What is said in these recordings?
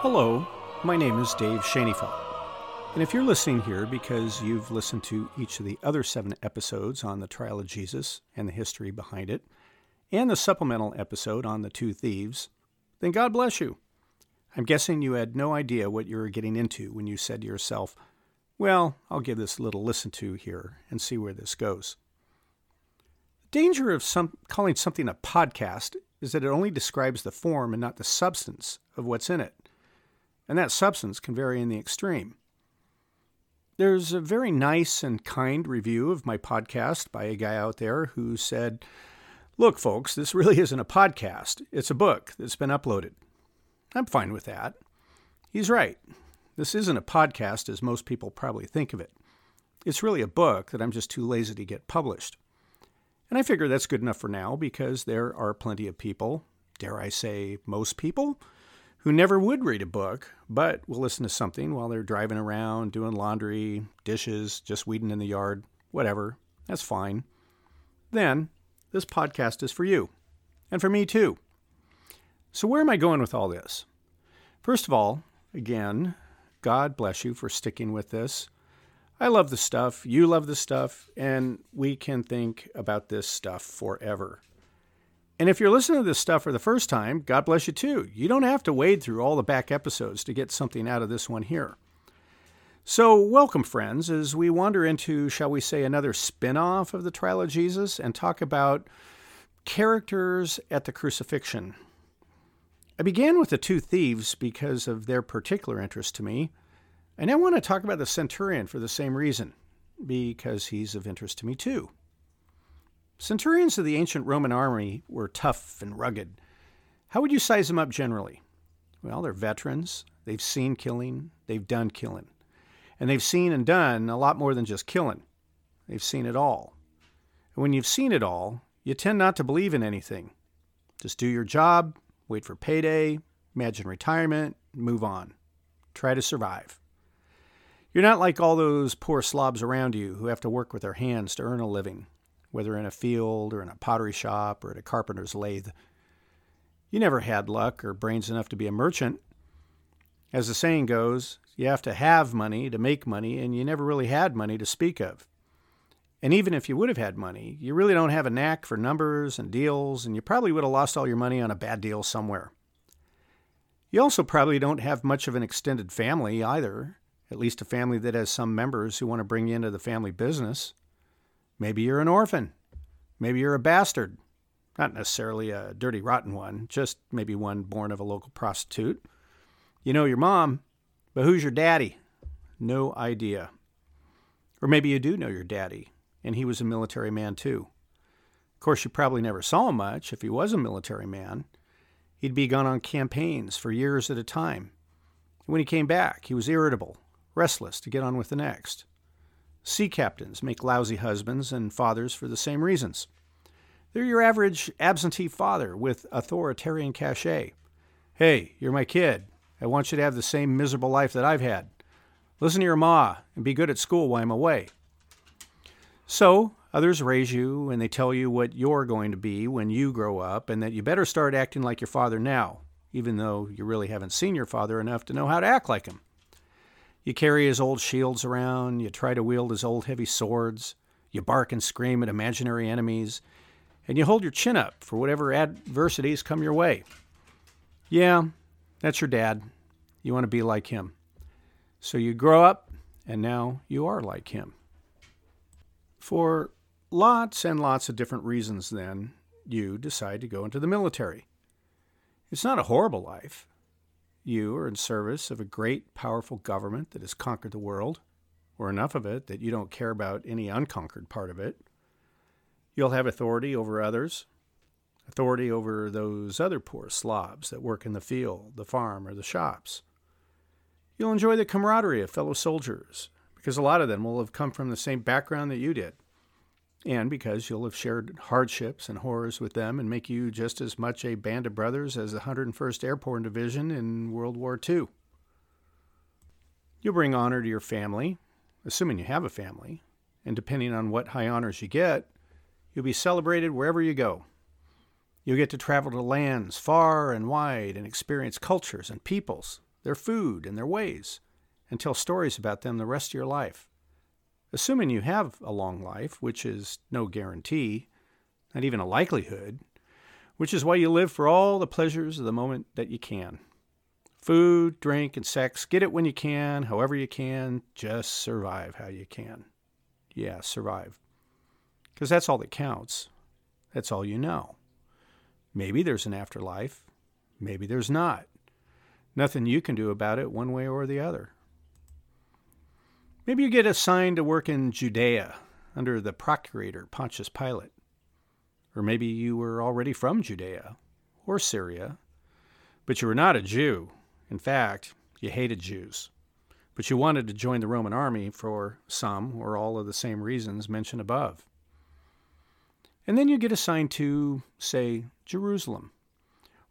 Hello, my name is Dave Shanieffaugh, and if you're listening here because you've listened to each of the other 7 episodes on the trial of Jesus and the history behind it, and the supplemental episode on the 2 thieves, then God bless you. I'm guessing you had no idea what you were getting into when you said to yourself, well, I'll give this a little listen to here and see where this goes. The danger of calling something a podcast is that it only describes the form and not the substance of what's in it. And that substance can vary in the extreme. There's a very nice and kind review of my podcast by a guy out there who said, look, folks, this really isn't a podcast. It's a book that's been uploaded. I'm fine with that. He's right. This isn't a podcast as most people probably think of it. It's really a book that I'm just too lazy to get published. And I figure that's good enough for now because there are plenty of people, dare I say most people, who never would read a book, but will listen to something while they're driving around, doing laundry, dishes, just weeding in the yard, whatever. That's fine. Then, this podcast is for you. And for me, too. So where am I going with all this? First of all, again, God bless you for sticking with this. I love the stuff, you love the stuff, and we can think about this stuff forever. And if you're listening to this stuff for the first time, God bless you too. You don't have to wade through all the back episodes to get something out of this one here. So welcome, friends, as we wander into, shall we say, another spin-off of the trial of Jesus and talk about characters at the crucifixion. I began with the 2 thieves because of their particular interest to me. And I want to talk about the centurion for the same reason, because he's of interest to me too. Centurions of the ancient Roman army were tough and rugged. How would you size them up generally? Well, they're veterans. They've seen killing. They've done killing. And they've seen and done a lot more than just killing. They've seen it all. And when you've seen it all, you tend not to believe in anything. Just do your job, wait for payday, imagine retirement, move on. Try to survive. You're not like all those poor slobs around you who have to work with their hands to earn a living, whether in a field or in a pottery shop or at a carpenter's lathe. You never had luck or brains enough to be a merchant. As the saying goes, you have to have money to make money, and you never really had money to speak of. And even if you would have had money, you really don't have a knack for numbers and deals, and you probably would have lost all your money on a bad deal somewhere. You also probably don't have much of an extended family either, at least a family that has some members who want to bring you into the family business. Maybe you're an orphan. Maybe you're a bastard. Not necessarily a dirty, rotten one, just maybe one born of a local prostitute. You know your mom, but who's your daddy? No idea. Or maybe you do know your daddy, and he was a military man too. Of course, you probably never saw him much if he was a military man. He'd be gone on campaigns for years at a time. When he came back, he was irritable, restless to get on with the next. Sea captains make lousy husbands and fathers for the same reasons. They're your average absentee father with authoritarian cachet. Hey, you're my kid. I want you to have the same miserable life that I've had. Listen to your ma and be good at school while I'm away. So, others raise you and they tell you what you're going to be when you grow up and that you better start acting like your father now, even though you really haven't seen your father enough to know how to act like him. You carry his old shields around, you try to wield his old heavy swords, you bark and scream at imaginary enemies, and you hold your chin up for whatever adversities come your way. Yeah, that's your dad. You want to be like him. So you grow up, and now you are like him. For lots and lots of different reasons, then, you decide to go into the military. It's not a horrible life. You are in service of a great, powerful government that has conquered the world, or enough of it that you don't care about any unconquered part of it. You'll have authority over others, authority over those other poor slobs that work in the field, the farm, or the shops. You'll enjoy the camaraderie of fellow soldiers, because a lot of them will have come from the same background that you did, and because you'll have shared hardships and horrors with them and make you just as much a band of brothers as the 101st Airborne Division in World War II. You'll bring honor to your family, assuming you have a family, and depending on what high honors you get, you'll be celebrated wherever you go. You'll get to travel to lands far and wide and experience cultures and peoples their food, and their ways, and tell stories about them the rest of your life. Assuming you have a long life, which is no guarantee, not even a likelihood, which is why you live for all the pleasures of the moment that you can. Food, drink, and sex, get it when you can, however you can, just survive how you can. Yeah, survive. Because that's all that counts. That's all you know. Maybe there's an afterlife. Maybe there's not. Nothing you can do about it one way or the other. Maybe you get assigned to work in Judea under the procurator Pontius Pilate. Or maybe you were already from Judea or Syria, but you were not a Jew. In fact, you hated Jews. But you wanted to join the Roman army for some or all of the same reasons mentioned above. And then you get assigned to, say, Jerusalem,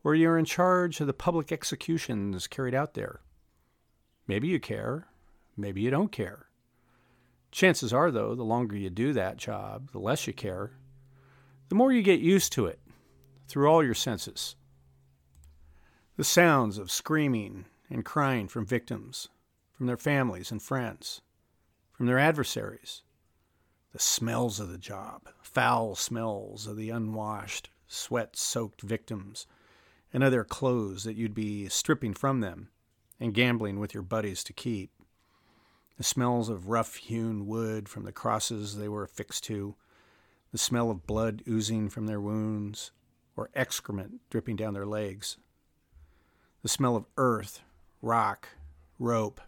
where you're in charge of the public executions carried out there. Maybe you care. Maybe you don't care. Chances are, though, the longer you do that job, the less you care. The more you get used to it, through all your senses. The sounds of screaming and crying from victims, from their families and friends, from their adversaries. The smells of the job, foul smells of the unwashed, sweat-soaked victims, and other clothes that you'd be stripping from them and gambling with your buddies to keep. The smells of rough-hewn wood from the crosses they were affixed to, the smell of blood oozing from their wounds, or excrement dripping down their legs. The smell of earth, rock, rope,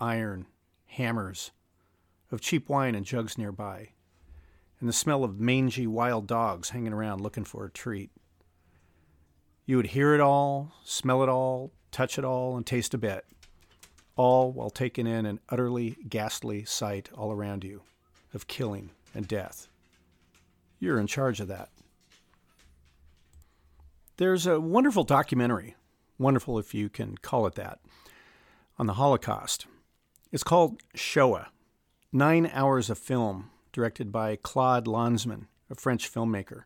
iron, hammers, of cheap wine in jugs nearby, and the smell of mangy wild dogs hanging around looking for a treat. You would hear it all, smell it all, touch it all, and taste a bit, all while taking in an utterly ghastly sight all around you of killing and death. You're in charge of that. There's a wonderful documentary, wonderful if you can call it that, on the Holocaust. It's called Shoah, 9 hours of film, directed by Claude Lanzmann, a French filmmaker.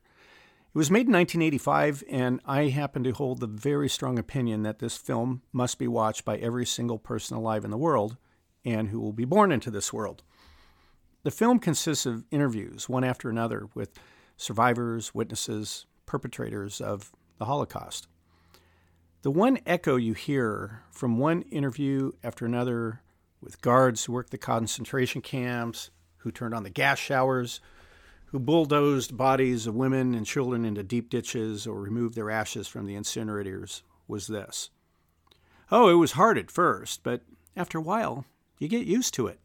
It was made in 1985, and I happen to hold the very strong opinion that this film must be watched by every single person alive in the world and who will be born into this world. The film consists of interviews, one after another, with survivors, witnesses, perpetrators of the Holocaust. The one echo you hear from one interview after another with guards who worked the concentration camps, who turned on the gas showers, who bulldozed bodies of women and children into deep ditches or removed their ashes from the incinerators, was this. Oh, it was hard at first, but after a while, you get used to it.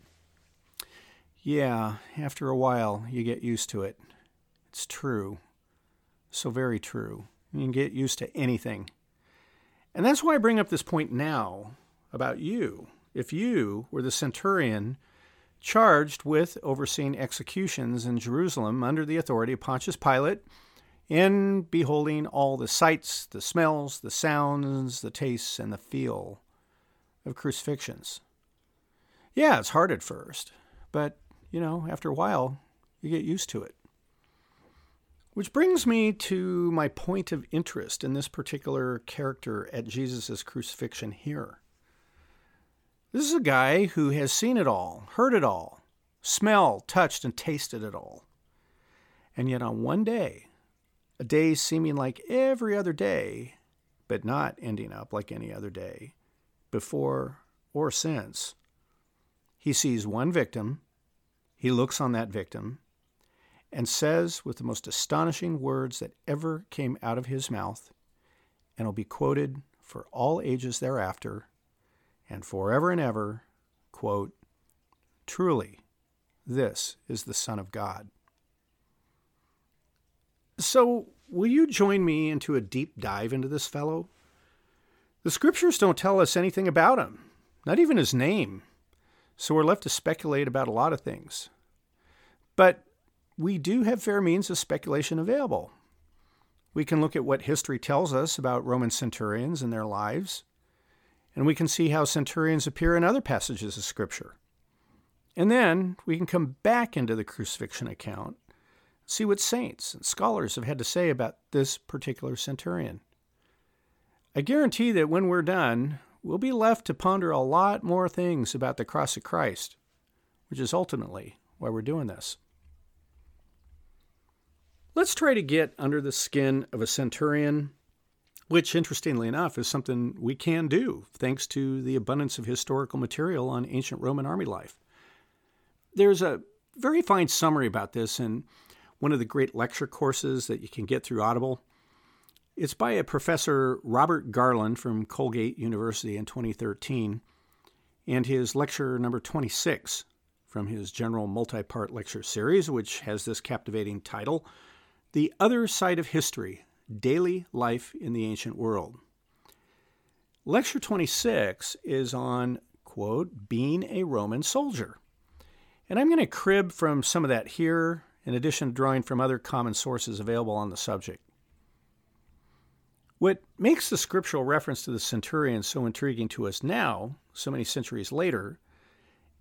Yeah, after a while, you get used to it. It's true. So very true. You can get used to anything. And that's why I bring up this point now about you. If you were the centurion charged with overseeing executions in Jerusalem under the authority of Pontius Pilate and beholding all the sights, the smells, the sounds, the tastes, and the feel of crucifixions. Yeah, it's hard at first, but you know, after a while, you get used to it. Which brings me to my point of interest in this particular character at Jesus' crucifixion here. This is a guy who has seen it all, heard it all, smelled, touched, and tasted it all. And yet on one day, a day seeming like every other day, but not ending up like any other day, before or since, he sees one victim. He looks on that victim and says with the most astonishing words that ever came out of his mouth and will be quoted for all ages thereafter and forever and ever, quote, "Truly, this is the Son of God." So will you join me into a deep dive into this fellow? The scriptures don't tell us anything about him, not even his name. So we're left to speculate about a lot of things. But we do have fair means of speculation available. We can look at what history tells us about Roman centurions and their lives, and we can see how centurions appear in other passages of Scripture. And then we can come back into the crucifixion account, see what saints and scholars have had to say about this particular centurion. I guarantee that when we're done, we'll be left to ponder a lot more things about the cross of Christ, which is ultimately why we're doing this. Let's try to get under the skin of a centurion, which, interestingly enough, is something we can do thanks to the abundance of historical material on ancient Roman army life. There's a very fine summary about this in one of the great lecture courses that you can get through Audible. It's by a professor, Robert Garland, from Colgate University in 2013, and his lecture number 26 from his general multi-part lecture series, which has this captivating title, The Other Side of History, Daily Life in the Ancient World. Lecture 26 is on, quote, being a Roman soldier. And I'm going to crib from some of that here, in addition to drawing from other common sources available on the subject. What makes the scriptural reference to the centurion so intriguing to us now, so many centuries later,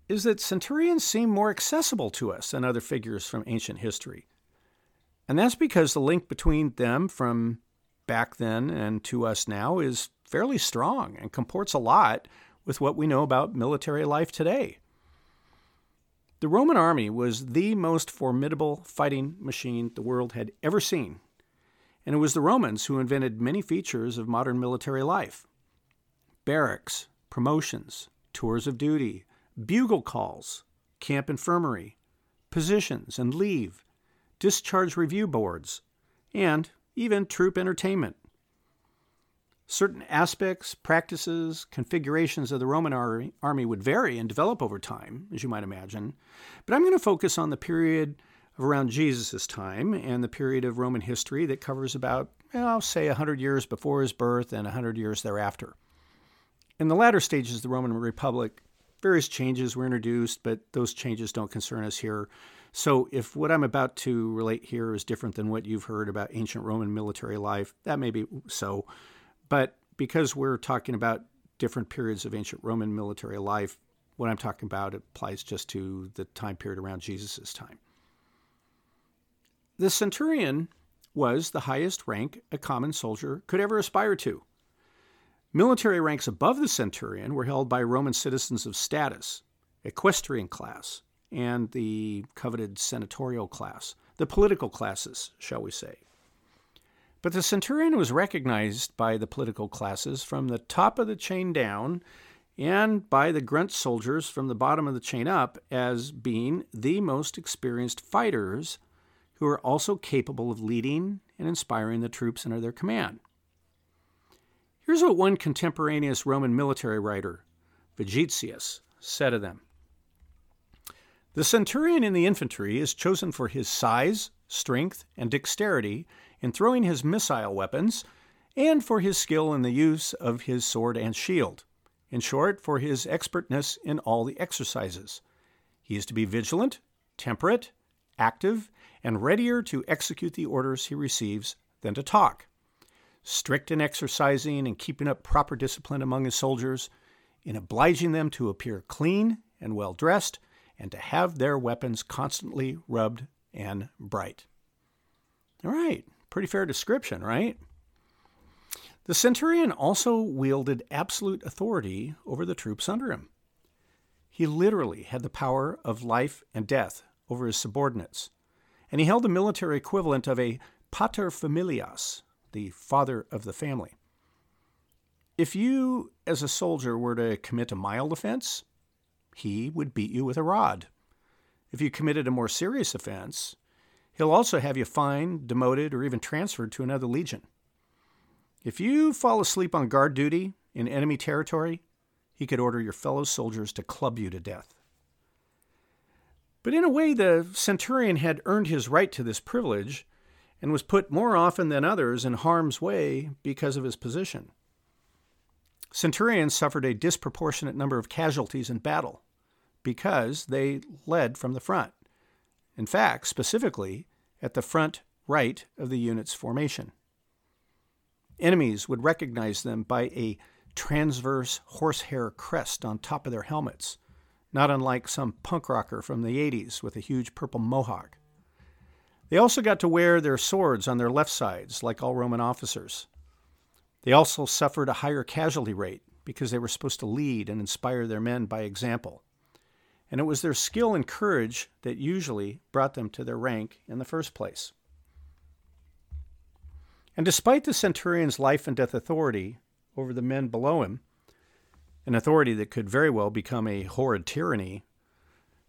is that centurions seem more accessible to us than other figures from ancient history. And that's because the link between them from back then and to us now is fairly strong and comports a lot with what we know about military life today. The Roman army was the most formidable fighting machine the world had ever seen. And it was the Romans who invented many features of modern military life. Barracks, promotions, tours of duty, bugle calls, camp infirmary, positions and leave, discharge review boards, and even troop entertainment. Certain aspects, practices, configurations of the Roman army would vary and develop over time, as you might imagine, but I'm going to focus on the period of around Jesus' time and the period of Roman history that covers about, I'll say, 100 years before his birth and 100 years thereafter. In the latter stages of the Roman Republic, various changes were introduced, but those changes don't concern us here. So if what I'm about to relate here is different than what you've heard about ancient Roman military life, that may be so. But because we're talking about different periods of ancient Roman military life, what I'm talking about applies just to the time period around Jesus' time. The centurion was the highest rank a common soldier could ever aspire to. Military ranks above the centurion were held by Roman citizens of status, equestrian class, and the coveted senatorial class, the political classes, shall we say. But the centurion was recognized by the political classes from the top of the chain down and by the grunt soldiers from the bottom of the chain up as being the most experienced fighters who are also capable of leading and inspiring the troops under their command. Here's what one contemporaneous Roman military writer, Vegetius, said of them. The centurion in the infantry is chosen for his size, strength, and dexterity in throwing his missile weapons, and for his skill in the use of his sword and shield. In short, for his expertness in all the exercises. He is to be vigilant, temperate, active, and readier to execute the orders he receives than to talk. Strict in exercising and keeping up proper discipline among his soldiers, in obliging them to appear clean and well-dressed, and to have their weapons constantly rubbed and bright. All right, pretty fair description, right? The centurion also wielded absolute authority over the troops under him. He literally had the power of life and death over his subordinates, and he held the military equivalent of a pater familias, the father of the family. If you, as a soldier, were to commit a mild offense, he would beat you with a rod. If you committed a more serious offense, he'll also have you fined, demoted, or even transferred to another legion. If you fall asleep on guard duty in enemy territory, he could order your fellow soldiers to club you to death. But in a way, the centurion had earned his right to this privilege and was put more often than others in harm's way because of his position. Centurions suffered a disproportionate number of casualties in battle because they led from the front. In fact, specifically, at the front right of the unit's formation. Enemies would recognize them by a transverse horsehair crest on top of their helmets, not unlike some punk rocker from the 80s with a huge purple mohawk. They also got to wear their swords on their left sides, like all Roman officers. They also suffered a higher casualty rate because they were supposed to lead and inspire their men by example. And it was their skill and courage that usually brought them to their rank in the first place. And despite the centurion's life and death authority over the men below him, an authority that could very well become a horrid tyranny,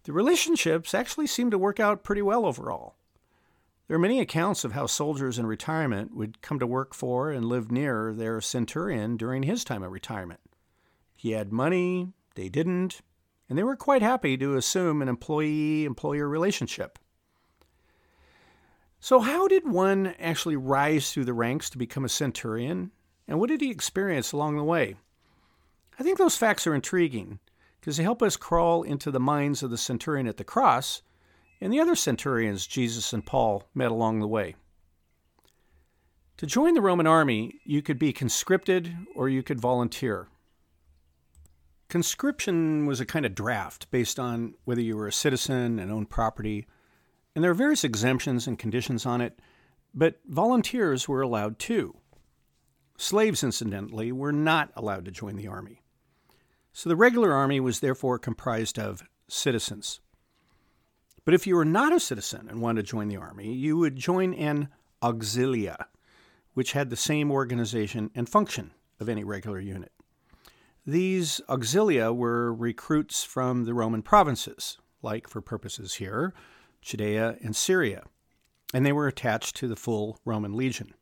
the relationships actually seemed to work out pretty well overall. There are many accounts of how soldiers in retirement would come to work for and live near their centurion during his time of retirement. He had money, they didn't, and they were quite happy to assume an employee-employer relationship. So how did one actually rise through the ranks to become a centurion, and what did he experience along the way? I think those facts are intriguing because they help us crawl into the minds of the centurion at the cross and the other centurions Jesus and Paul met along the way. To join the Roman army, you could be conscripted or you could volunteer. Conscription was a kind of draft based on whether you were a citizen and owned property, and there are various exemptions and conditions on it, but volunteers were allowed too. Slaves, incidentally, were not allowed to join the army. So the regular army was therefore comprised of citizens. But if you were not a citizen and wanted to join the army, you would join an auxilia, which had the same organization and function of any regular unit. These auxilia were recruits from the Roman provinces, like for purposes here, Judea and Syria, and they were attached to the full Roman legion.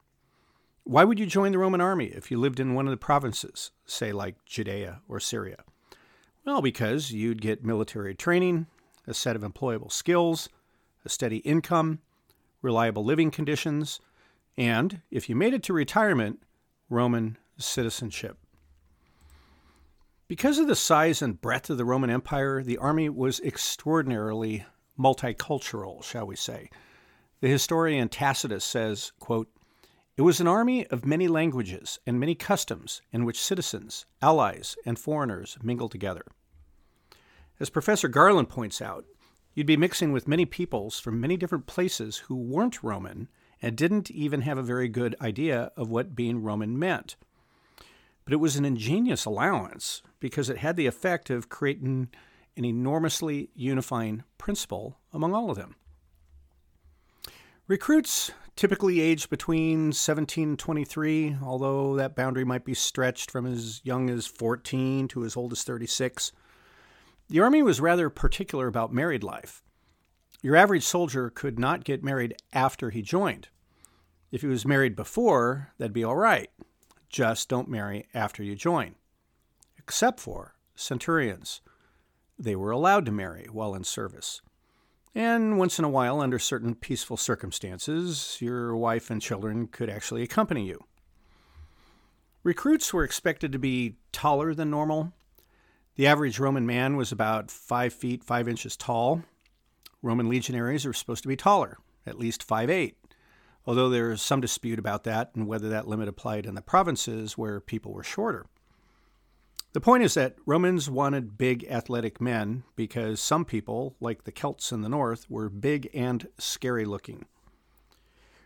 Why would you join the Roman army if you lived in one of the provinces, say like Judea or Syria? Well, because you'd get military training, a set of employable skills, a steady income, reliable living conditions, and, if you made it to retirement, Roman citizenship. Because of the size and breadth of the Roman Empire, the army was extraordinarily multicultural, shall we say. The historian Tacitus says, quote, "It was an army of many languages and many customs in which citizens, allies, and foreigners mingled together." As Professor Garland points out, you'd be mixing with many peoples from many different places who weren't Roman and didn't even have a very good idea of what being Roman meant. But it was an ingenious allowance because it had the effect of creating an enormously unifying principle among all of them. Recruits typically aged between 17 and 23, although that boundary might be stretched from as young as 14 to as old as 36. The army was rather particular about married life. Your average soldier could not get married after he joined. If he was married before, that'd be all right. Just don't marry after you join. Except for centurions. They were allowed to marry while in service. And once in a while, under certain peaceful circumstances, your wife and children could actually accompany you. Recruits were expected to be taller than normal. The average Roman man was about 5 feet 5 inches tall. Roman legionaries were supposed to be taller, at least 5'8", although there is some dispute about that and whether that limit applied in the provinces where people were shorter. The point is that Romans wanted big athletic men because some people, like the Celts in the north, were big and scary looking.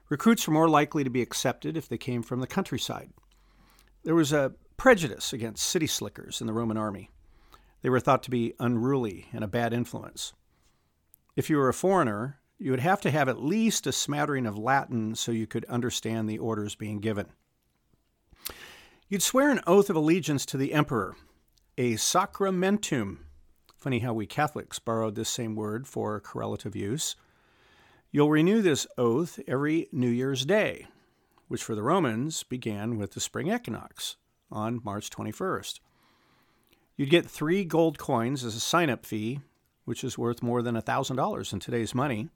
Recruits were more likely to be accepted if they came from the countryside. There was a prejudice against city slickers in the Roman army. They were thought to be unruly and a bad influence. If you were a foreigner, you would have to have at least a smattering of Latin so you could understand the orders being given. You'd swear an oath of allegiance to the emperor, a sacramentum. Funny how we Catholics borrowed this same word for correlative use. You'll renew this oath every New Year's Day, which for the Romans began with the spring equinox on March 21st. You'd get 3 gold coins as a sign-up fee, which is worth more than $1,000 in today's money.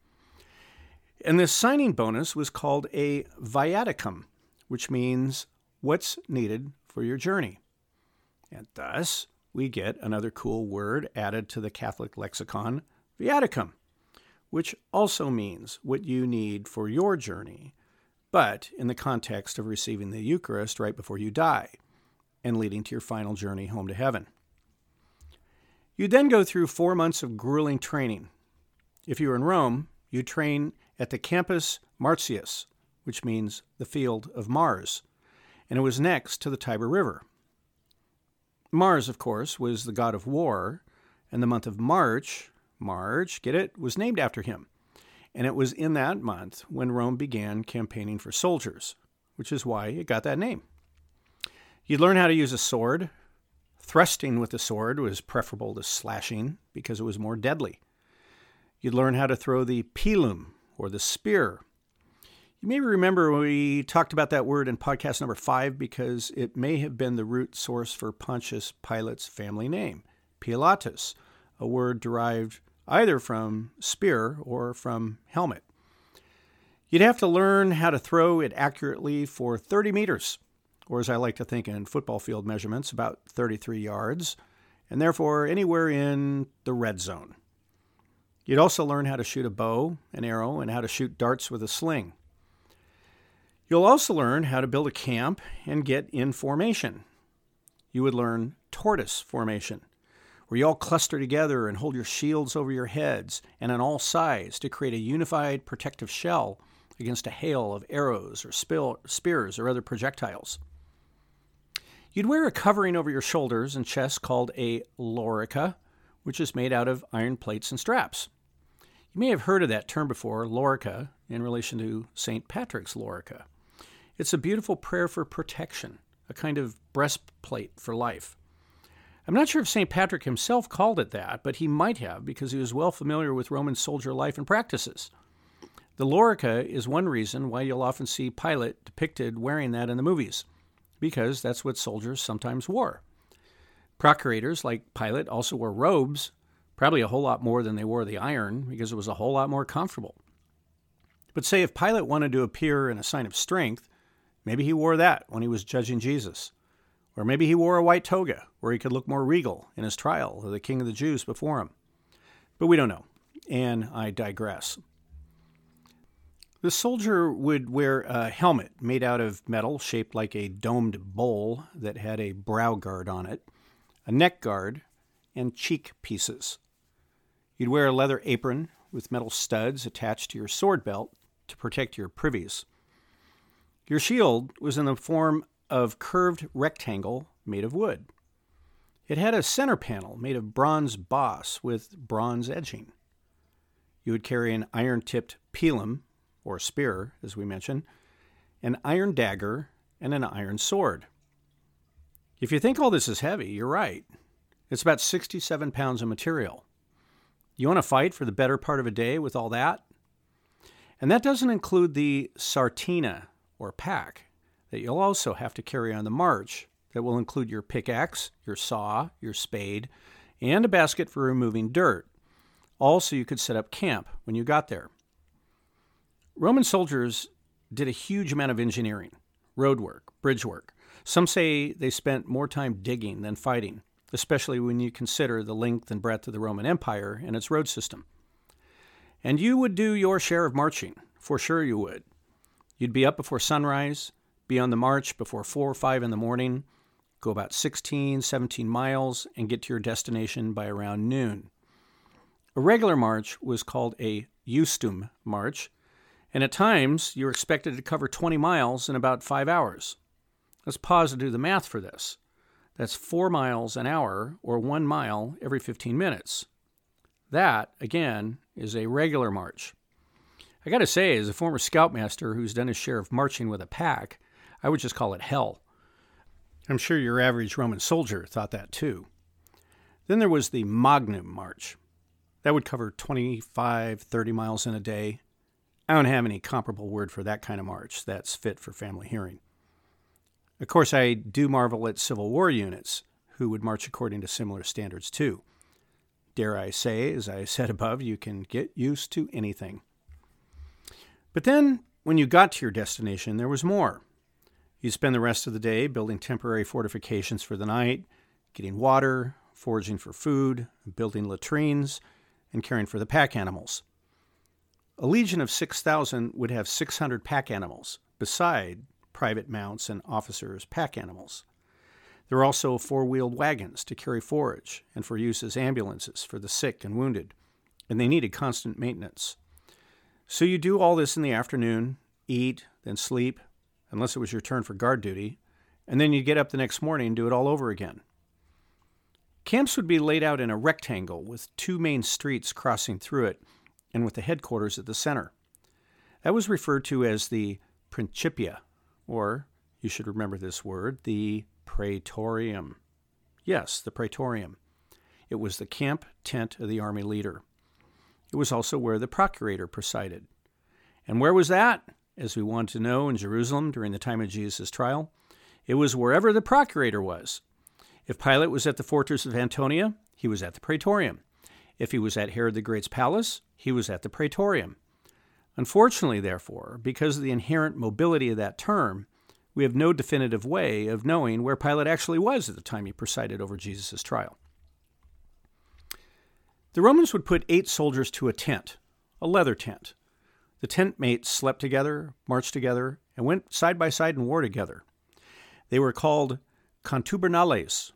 And this signing bonus was called a viaticum, which means what's needed for your journey. And thus, we get another cool word added to the Catholic lexicon, viaticum, which also means what you need for your journey, but in the context of receiving the Eucharist right before you die and leading to your final journey home to heaven. You then go through 4 months of grueling training. If you were in Rome, you train at the Campus Martius, which means the field of Mars, and it was next to the Tiber River. Mars, of course, was the god of war, and the month of March, get it, was named after him. And it was in that month when Rome began campaigning for soldiers, which is why it got that name. You'd learn how to use a sword. Thrusting with the sword was preferable to slashing because it was more deadly. You'd learn how to throw the pilum, or the spear. You may remember we talked about that word in podcast number 5 because it may have been the root source for Pontius Pilate's family name, Pilatus, a word derived either from spear or from helmet. You'd have to learn how to throw it accurately for 30 meters, or as I like to think in football field measurements, about 33 yards, and therefore anywhere in the red zone. You'd also learn how to shoot a bow, an arrow, and how to shoot darts with a sling. You'll also learn how to build a camp and get in formation. You would learn tortoise formation, where you all cluster together and hold your shields over your heads and on all sides to create a unified protective shell against a hail of arrows or spears or other projectiles. You'd wear a covering over your shoulders and chest called a lorica, which is made out of iron plates and straps. You may have heard of that term before, lorica, in relation to St. Patrick's lorica. It's a beautiful prayer for protection, a kind of breastplate for life. I'm not sure if St. Patrick himself called it that, but he might have because he was well familiar with Roman soldier life and practices. The lorica is one reason why you'll often see Pilate depicted wearing that in the movies, because that's what soldiers sometimes wore. Procurators like Pilate also wore robes, probably a whole lot more than they wore the iron, because it was a whole lot more comfortable. But say if Pilate wanted to appear in a sign of strength, maybe he wore that when he was judging Jesus. Or maybe he wore a white toga, where he could look more regal in his trial of the King of the Jews before him. But we don't know, and I digress. The soldier would wear a helmet made out of metal shaped like a domed bowl that had a brow guard on it, a neck guard, and cheek pieces. You'd wear a leather apron with metal studs attached to your sword belt to protect your privies. Your shield was in the form of curved rectangle made of wood. It had a center panel made of bronze boss with bronze edging. You would carry an iron-tipped pilum, or spear, as we mentioned, an iron dagger, and an iron sword. If you think all this is heavy, you're right. It's about 67 pounds of material. You want to fight for the better part of a day with all that? And that doesn't include the sartina, or pack, that you'll also have to carry on the march that will include your pickaxe, your saw, your spade, and a basket for removing dirt, all so you could set up camp when you got there. Roman soldiers did a huge amount of engineering, road work, bridge work. Some say they spent more time digging than fighting, especially when you consider the length and breadth of the Roman Empire and its road system. And you would do your share of marching, for sure you would. You'd be up before sunrise, be on the march before 4 or 5 in the morning, go about 16, 17 miles, and get to your destination by around noon. A regular march was called a justum march, and at times you were expected to cover 20 miles in about 5 hours. Let's pause and do the math for this. That's 4 miles an hour, or 1 mile every 15 minutes. That, again, is a regular march. I gotta say, as a former scoutmaster who's done his share of marching with a pack, I would just call it hell. I'm sure your average Roman soldier thought that too. Then there was the Magnum March. That would cover 25, 30 miles in a day. I don't have any comparable word for that kind of march that's fit for family hearing. Of course, I do marvel at Civil War units who would march according to similar standards too. Dare I say, as I said above, you can get used to anything. But then, when you got to your destination, there was more. You'd spend the rest of the day building temporary fortifications for the night, getting water, foraging for food, building latrines, and caring for the pack animals. A legion of 6,000 would have 600 pack animals, beside private mounts and officers' pack animals. There were also four-wheeled wagons to carry forage and for use as ambulances for the sick and wounded, and they needed constant maintenance. So you do all this in the afternoon, eat, then sleep, unless it was your turn for guard duty, and then you get up the next morning and do it all over again. Camps would be laid out in a rectangle with two main streets crossing through it and with the headquarters at the center. That was referred to as the Principia, or, you should remember this word, the Praetorium. Yes, the Praetorium. It was the camp tent of the army leader. It was also where the procurator presided. And where was that? As we want to know in Jerusalem during the time of Jesus' trial, it was wherever the procurator was. If Pilate was at the Fortress of Antonia, he was at the Praetorium. If he was at Herod the Great's palace, he was at the Praetorium. Unfortunately, therefore, because of the inherent mobility of that term, we have no definitive way of knowing where Pilate actually was at the time he presided over Jesus' trial. The Romans would put 8 soldiers to a tent, a leather tent. The tent mates slept together, marched together, and went side by side in war together. They were called contubernales.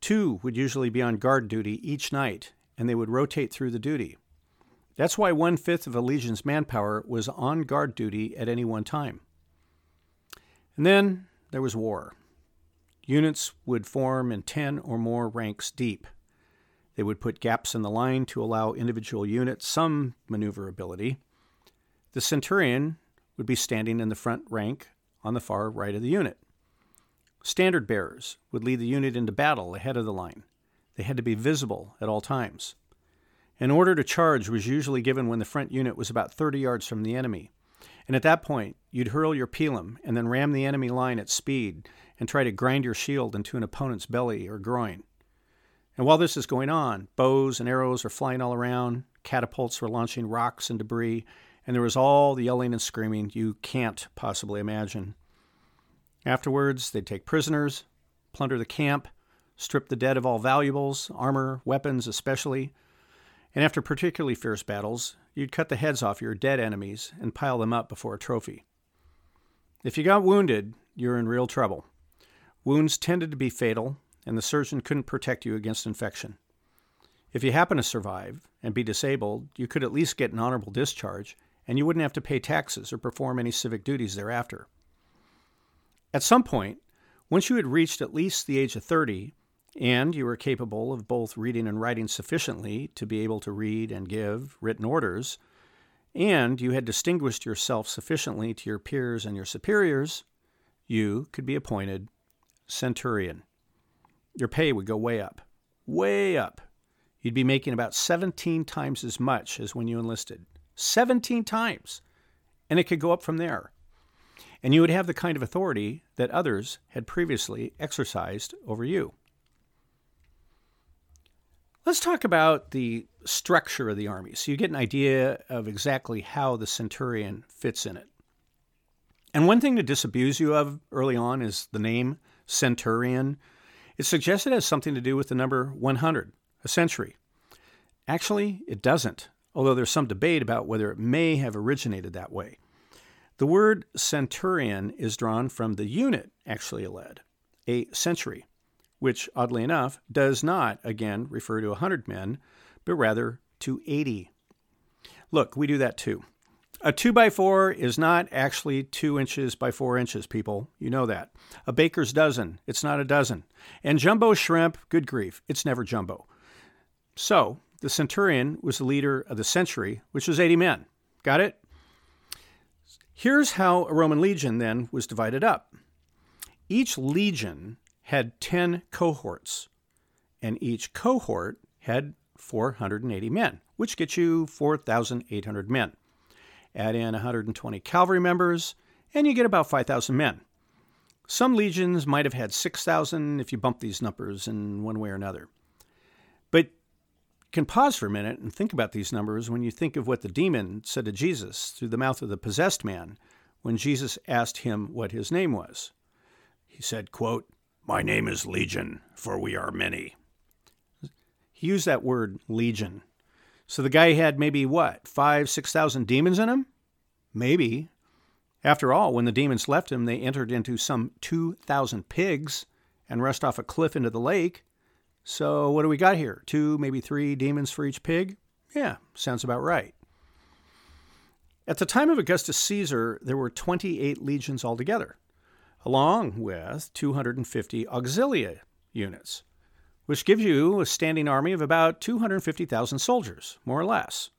2 would usually be on guard duty each night, and they would rotate through the duty. That's why 1/5 of a legion's manpower was on guard duty at any one time. And then there was war. Units would form in 10 or more ranks deep. They would put gaps in the line to allow individual units some maneuverability. The centurion would be standing in the front rank on the far right of the unit. Standard bearers would lead the unit into battle ahead of the line. They had to be visible at all times. An order to charge was usually given when the front unit was about 30 yards from the enemy. And at that point, you'd hurl your pilum and then ram the enemy line at speed and try to grind your shield into an opponent's belly or groin. And while this is going on, bows and arrows are flying all around, catapults were launching rocks and debris, and there was all the yelling and screaming you can't possibly imagine. Afterwards, they'd take prisoners, plunder the camp, strip the dead of all valuables, armor, weapons especially, and after particularly fierce battles, you'd cut the heads off your dead enemies and pile them up before a trophy. If you got wounded, you're in real trouble. Wounds tended to be fatal, and the surgeon couldn't protect you against infection. If you happened to survive and be disabled, you could at least get an honorable discharge, and you wouldn't have to pay taxes or perform any civic duties thereafter. At some point, once you had reached at least the age of 30, and you were capable of both reading and writing sufficiently to be able to read and give written orders, and you had distinguished yourself sufficiently to your peers and your superiors, you could be appointed centurion. Your pay would go way up, way up. You'd be making about 17 times as much as when you enlisted. 17 times! And it could go up from there. And you would have the kind of authority that others had previously exercised over you. Let's talk about the structure of the army so you get an idea of exactly how the centurion fits in it. And one thing to disabuse you of early on is the name centurion. It suggests it has something to do with the number 100, a century. Actually, it doesn't, although there's some debate about whether it may have originated that way. The word centurion is drawn from the unit actually led, a century, which, oddly enough, does not, again, refer to 100 men, but rather to 80. Look, we do that too. A 2x4 is not actually 2 inches by 4 inches, people. You know that. A baker's dozen, it's not a dozen. And jumbo shrimp, good grief, it's never jumbo. So, the centurion was the leader of the century, which was 80 men. Got it? Here's how a Roman legion then was divided up. Each legion had 10 cohorts, and each cohort had 480 men, which gets you 4,800 men. Add in 120 cavalry members, and you get about 5,000 men. Some legions might have had 6,000 if you bump these numbers in one way or another. But you can pause for a minute and think about these numbers when you think of what the demon said to Jesus through the mouth of the possessed man when Jesus asked him what his name was. He said, quote, "My name is Legion, for we are many." He used that word, legion. So the guy had maybe, 5,000-6,000 demons in him? Maybe. After all, when the demons left him, they entered into some 2,000 pigs and rushed off a cliff into the lake. So what do we got here? 2, maybe 3 demons for each pig? Yeah, sounds about right. At the time of Augustus Caesar, there were 28 legions altogether, along with 250 auxilia units, which gives you a standing army of about 250,000 soldiers, more or less.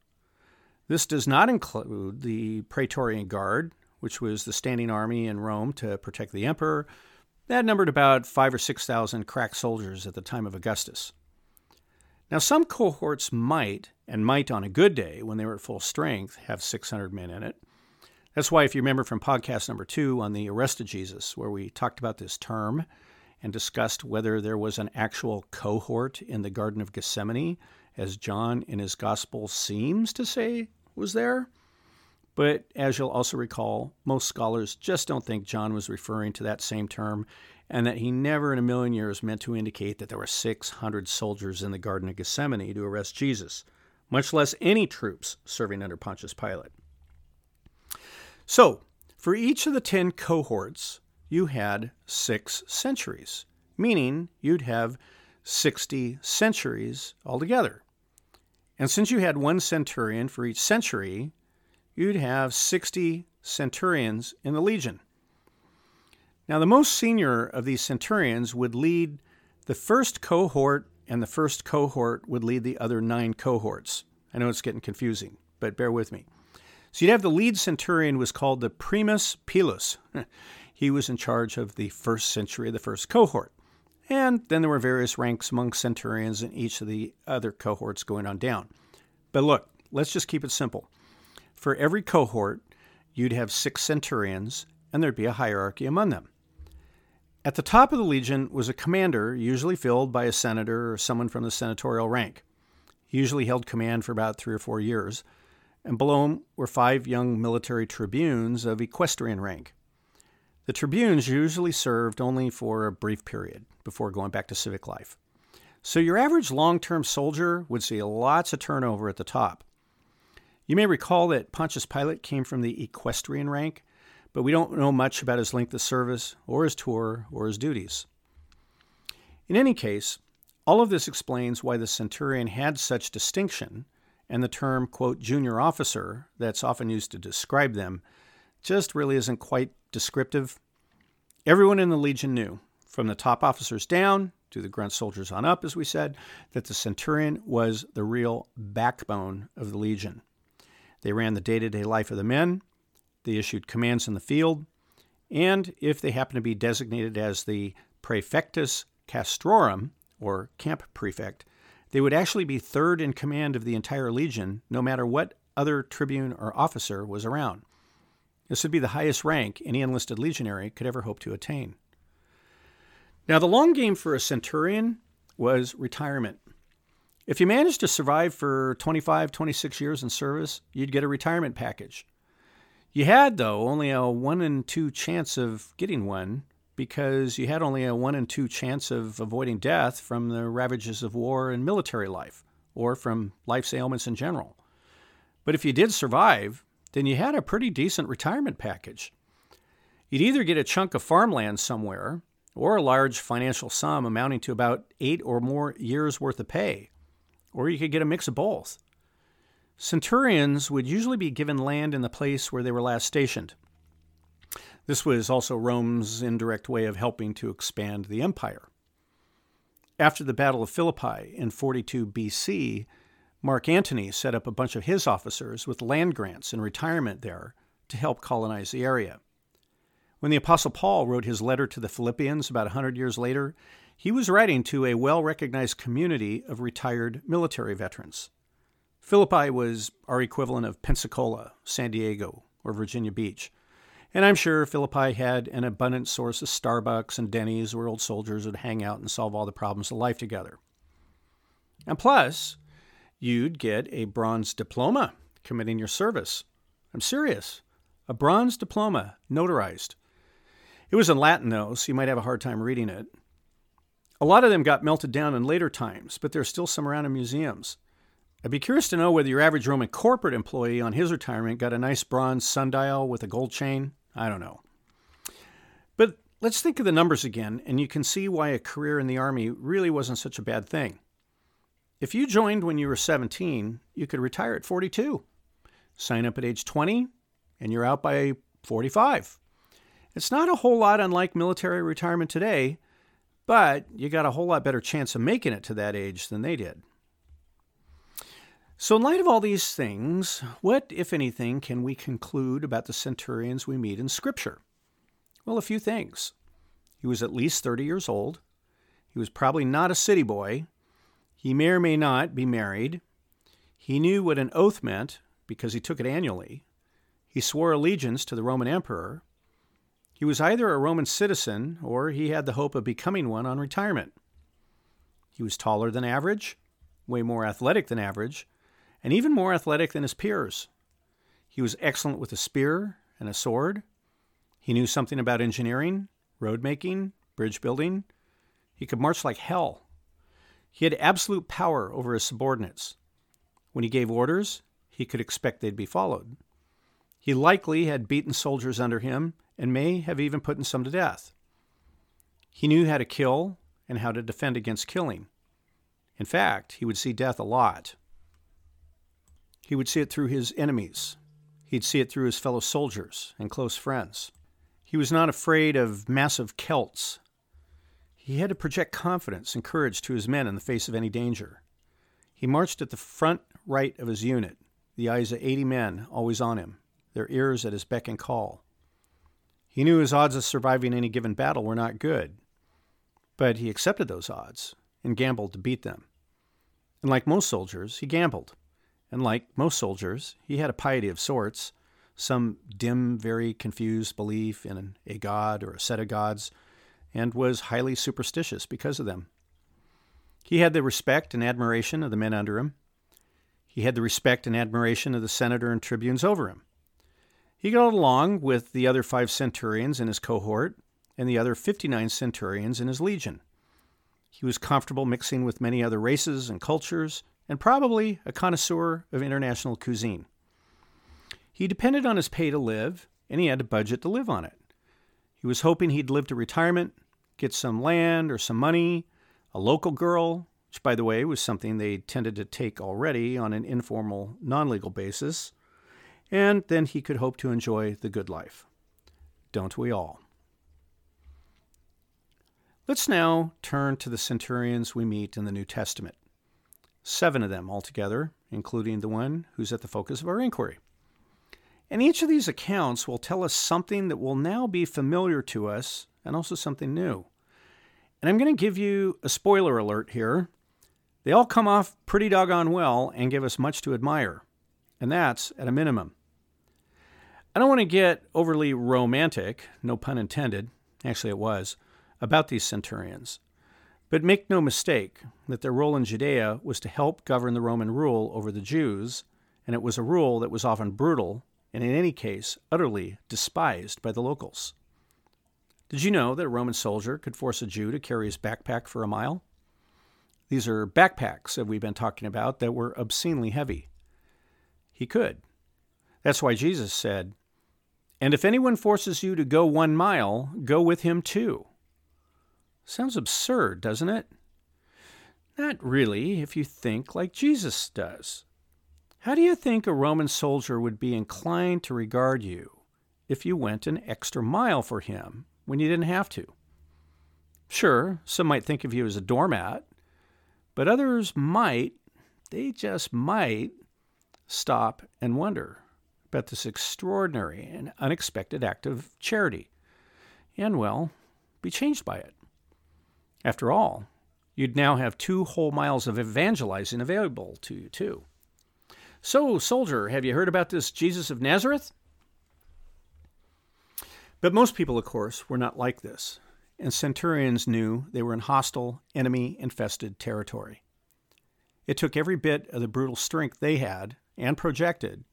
This does not include the Praetorian Guard, which was the standing army in Rome to protect the emperor. That numbered about 5,000 or 6,000 crack soldiers at the time of Augustus. Now, some cohorts might on a good day, when they were at full strength, have 600 men in it. That's why, if you remember from podcast number 2 on the arrest of Jesus, where we talked about this term and discussed whether there was an actual cohort in the Garden of Gethsemane, as John in his gospel seems to say was there. But as you'll also recall, most scholars just don't think John was referring to that same term, and that he never in a million years meant to indicate that there were 600 soldiers in the Garden of Gethsemane to arrest Jesus, much less any troops serving under Pontius Pilate. So, for each of the 10 cohorts, you had 6 centuries, meaning you'd have 60 centuries altogether. And since you had one centurion for each century, you'd have 60 centurions in the legion. Now, the most senior of these centurions would lead the first cohort, and the first cohort would lead the other 9 cohorts. I know it's getting confusing, but bear with me. So you'd have the lead centurion was called the primus pilus. He was in charge of the first century of the first cohort. And then there were various ranks among centurions in each of the other cohorts going on down. But look, let's just keep it simple. For every cohort, you'd have 6 centurions, and there'd be a hierarchy among them. At the top of the legion was a commander, usually filled by a senator or someone from the senatorial rank. He usually held command for about 3 or 4 years, and below him were 5 young military tribunes of equestrian rank. The tribunes usually served only for a brief period before going back to civic life. So your average long-term soldier would see lots of turnover at the top. You may recall that Pontius Pilate came from the equestrian rank, but we don't know much about his length of service or his tour or his duties. In any case, all of this explains why the centurion had such distinction, and the term, quote, junior officer that's often used to describe them just really isn't quite descriptive. Everyone in the legion knew, from the top officers down to the grunt soldiers on up, as we said, that the centurion was the real backbone of the legion. They ran the day-to-day life of the men. They issued commands in the field, and if they happened to be designated as the praefectus castrorum, or camp prefect, they would actually be third in command of the entire legion, no matter what other tribune or officer was around. This would be the highest rank any enlisted legionary could ever hope to attain. Now, the long game for a centurion was retirement. If you managed to survive for 25, 26 years in service, you'd get a retirement package. You had, though, only a 1 in 2 chance of getting one, because you had only a 1 in 2 chance of avoiding death from the ravages of war and military life, or from life's ailments in general. But if you did survive, then you had a pretty decent retirement package. You'd either get a chunk of farmland somewhere, or a large financial sum amounting to about 8 or more years' worth of pay, or you could get a mix of both. Centurions would usually be given land in the place where they were last stationed. This was also Rome's indirect way of helping to expand the empire. After the Battle of Philippi in 42 BC, Mark Antony set up a bunch of his officers with land grants and retirement there to help colonize the area. When the Apostle Paul wrote his letter to the Philippians about 100 years later, he was writing to a well-recognized community of retired military veterans. Philippi was our equivalent of Pensacola, San Diego, or Virginia Beach. And I'm sure Philippi had an abundant source of Starbucks and Denny's where old soldiers would hang out and solve all the problems of life together. And plus, you'd get a bronze diploma committing your service. I'm serious. A bronze diploma, notarized. It was in Latin, though, so you might have a hard time reading it. A lot of them got melted down in later times, but there's still some around in museums. I'd be curious to know whether your average Roman corporate employee on his retirement got a nice bronze sundial with a gold chain. I don't know. But let's think of the numbers again, and you can see why a career in the army really wasn't such a bad thing. If you joined when you were 17, you could retire at 42. Sign up at age 20, and you're out by 45. It's not a whole lot unlike military retirement today, But you got a whole lot better chance of making it to that age than they did. So in light of all these things, what, if anything, can we conclude about the centurions we meet in Scripture? Well, a few things. He was at least 30 years old. He was probably not a city boy. He may or may not be married. He knew what an oath meant because he took it annually. He swore allegiance to the Roman emperor. He was either a Roman citizen or he had the hope of becoming one on retirement. He was taller than average, way more athletic than average, and even more athletic than his peers. He was excellent with a spear and a sword. He knew something about engineering, road making, bridge building. He could march like hell. He had absolute power over his subordinates. When he gave orders, he could expect they'd be followed. He likely had beaten soldiers under him and may have even put some to death. He knew how to kill and how to defend against killing. In fact, he would see death a lot. He would see it through his enemies. He'd see it through his fellow soldiers and close friends. He was not afraid of massive celts. He had to project confidence and courage to his men in the face of any danger. He marched at the front right of his unit, the eyes of 80 men always on him, their ears at his beck and call. He knew his odds of surviving any given battle were not good, but he accepted those odds and gambled to beat them. And like most soldiers, he gambled. And like most soldiers, he had a piety of sorts, some dim, very confused belief in a god or a set of gods, and was highly superstitious because of them. He had the respect and admiration of the men under him. He had the respect and admiration of the senator and tribunes over him. He got along with the other 5 centurions in his cohort and the other 59 centurions in his legion. He was comfortable mixing with many other races and cultures, and probably a connoisseur of international cuisine. He depended on his pay to live, and he had a budget to live on it. He was hoping he'd live to retirement, get some land or some money, a local girl, which, by the way, was something they tended to take already on an informal, non-legal basis, and then he could hope to enjoy the good life. Don't we all? Let's now turn to the centurions we meet in the New Testament. 7 of them altogether, including the one who's at the focus of our inquiry. And each of these accounts will tell us something that will now be familiar to us and also something new. And I'm going to give you a spoiler alert here. They all come off pretty doggone well and give us much to admire, and that's at a minimum. I don't want to get overly romantic, no pun intended, actually it was, about these centurions. But make no mistake that their role in Judea was to help govern the Roman rule over the Jews, and it was a rule that was often brutal and, in any case, utterly despised by the locals. Did you know that a Roman soldier could force a Jew to carry his backpack for a mile? These are backpacks that we've been talking about that were obscenely heavy. He could. That's why Jesus said, "And if anyone forces you to go 1 mile, go with him 2." Sounds absurd, doesn't it? Not really, if you think like Jesus does. How do you think a Roman soldier would be inclined to regard you if you went an extra mile for him when you didn't have to? Sure, some might think of you as a doormat, but others might, they just might, stop and wonder about this extraordinary and unexpected act of charity and, well, be changed by it. After all, you'd now have 2 whole miles of evangelizing available to you, too. So, soldier, have you heard about this Jesus of Nazareth? But most people, of course, were not like this, and centurions knew they were in hostile, enemy-infested territory. It took every bit of the brutal strength they had, and projected,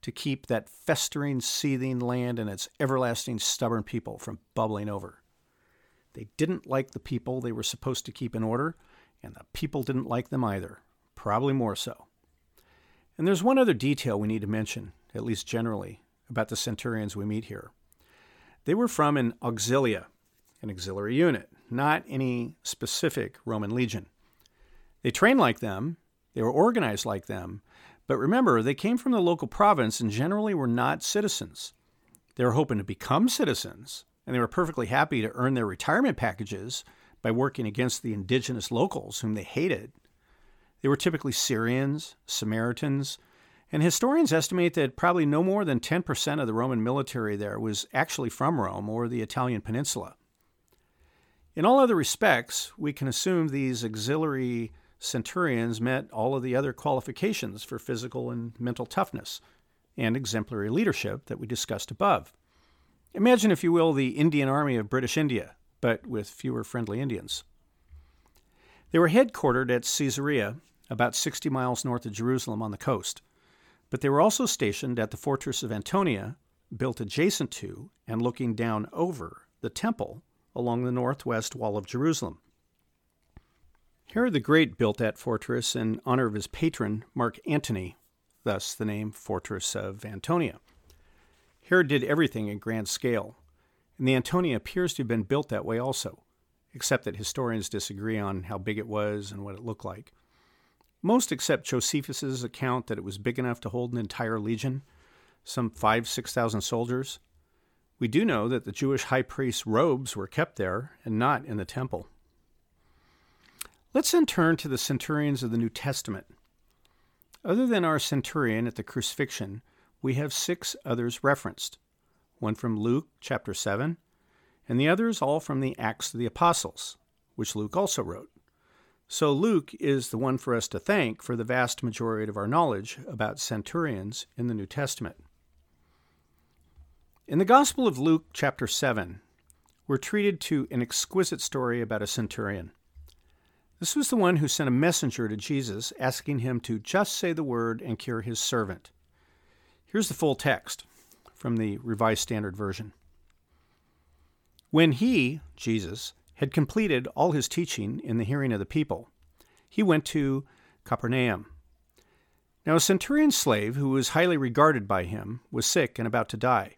to keep that festering, seething land and its everlasting, stubborn people from bubbling over. They didn't like the people they were supposed to keep in order, and the people didn't like them either, probably more so. And there's one other detail we need to mention, at least generally, about the centurions we meet here. They were from an auxilia, an auxiliary unit, not any specific Roman legion. They trained like them, they were organized like them, but remember, they came from the local province and generally were not citizens. They were hoping to become citizens, and they were perfectly happy to earn their retirement packages by working against the indigenous locals whom they hated. They were typically Syrians, Samaritans, and historians estimate that probably no more than 10% of the Roman military there was actually from Rome or the Italian peninsula. In all other respects, we can assume these auxiliary centurions met all of the other qualifications for physical and mental toughness and exemplary leadership that we discussed above. Imagine, if you will, the Indian Army of British India, but with fewer friendly Indians. They were headquartered at Caesarea, about 60 miles north of Jerusalem on the coast, but they were also stationed at the Fortress of Antonia, built adjacent to and looking down over the temple along the northwest wall of Jerusalem. Herod the Great built that fortress in honor of his patron, Mark Antony, thus the name Fortress of Antonia. Herod did everything in grand scale, and the Antonia appears to have been built that way also, except that historians disagree on how big it was and what it looked like. Most accept Josephus's account that it was big enough to hold an entire legion, some 5,000 to 6,000 soldiers. We do know that the Jewish high priest's robes were kept there and not in the temple. Let's then turn to the centurions of the New Testament. Other than our centurion at the crucifixion, we have 6 others referenced, one from Luke chapter 7, and the others all from the Acts of the Apostles, which Luke also wrote. So Luke is the one for us to thank for the vast majority of our knowledge about centurions in the New Testament. In the Gospel of Luke, chapter 7, we're treated to an exquisite story about a centurion. This was the one who sent a messenger to Jesus asking him to just say the word and cure his servant. Here's the full text from the Revised Standard Version. When he, Jesus, had completed all his teaching in the hearing of the people, he went to Capernaum. Now a centurion slave who was highly regarded by him was sick and about to die.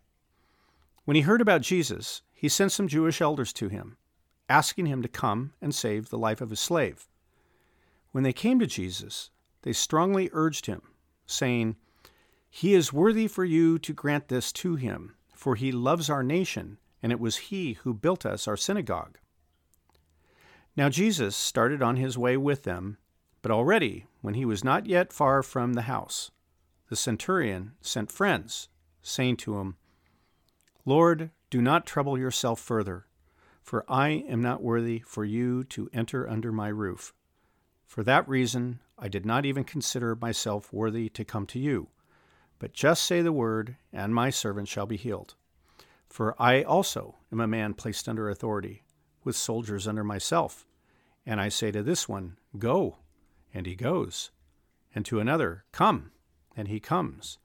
When he heard about Jesus, he sent some Jewish elders to him, asking him to come and save the life of his slave. When they came to Jesus, they strongly urged him, saying, "He is worthy for you to grant this to him, for he loves our nation, and it was he who built us our synagogue." Now Jesus started on his way with them, but already, when he was not yet far from the house, the centurion sent friends, saying to him, "Lord, do not trouble yourself further, for I am not worthy for you to enter under my roof. For that reason, I did not even consider myself worthy to come to you, but just say the word, and my servant shall be healed. For I also am a man placed under authority, with soldiers under myself. And I say to this one, 'Go,' and he goes. And to another, 'Come,' and he comes.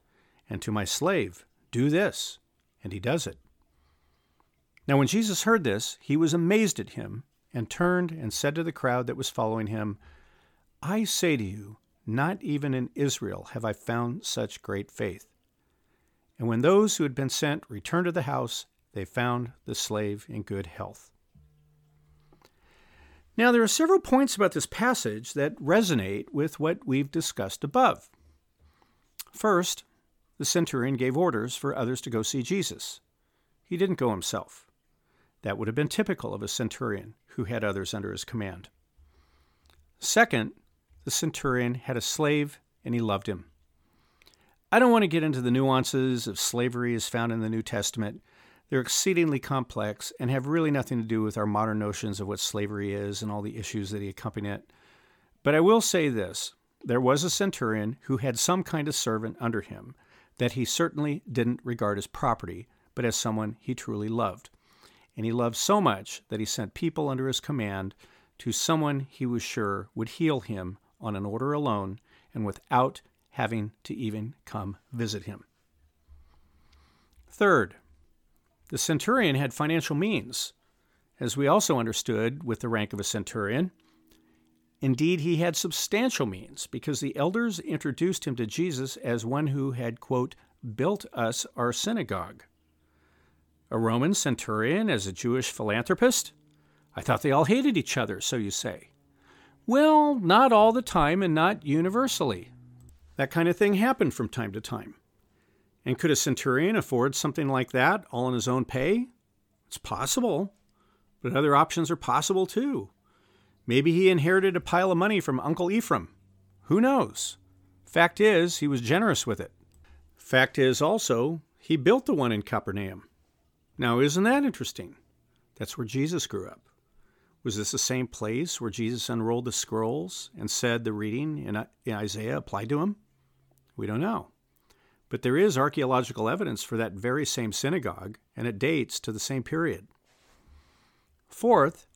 And to my slave, 'Do this,' and he does it." Now when Jesus heard this, he was amazed at him, and turned and said to the crowd that was following him, "I say to you, not even in Israel have I found such great faith." And when those who had been sent returned to the house, they found the slave in good health. Now there are several points about this passage that resonate with what we've discussed above. First, the centurion gave orders for others to go see Jesus. He didn't go himself. That would have been typical of a centurion who had others under his command. Second, the centurion had a slave and he loved him. I don't want to get into the nuances of slavery as found in the New Testament. They're exceedingly complex and have really nothing to do with our modern notions of what slavery is and all the issues that accompany it. But I will say this, there was a centurion who had some kind of servant under him that he certainly didn't regard as property, but as someone he truly loved. And he loved so much that he sent people under his command to someone he was sure would heal him on an order alone and without having to even come visit him. Third, the centurion had financial means, as we also understood with the rank of a centurion. Indeed, he had substantial means, because the elders introduced him to Jesus as one who had, quote, "built us our synagogue." A Roman centurion as a Jewish philanthropist? I thought they all hated each other, so you say. Well, not all the time and not universally. That kind of thing happened from time to time. And could a centurion afford something like that all on his own pay? It's possible. But other options are possible too. Maybe he inherited a pile of money from Uncle Ephraim. Who knows? Fact is, he was generous with it. Fact is also, he built the one in Capernaum. Now, isn't that interesting? That's where Jesus grew up. Was this the same place where Jesus unrolled the scrolls and said the reading in Isaiah applied to him? We don't know. But there is archaeological evidence for that very same synagogue, and it dates to the same period. Fourth,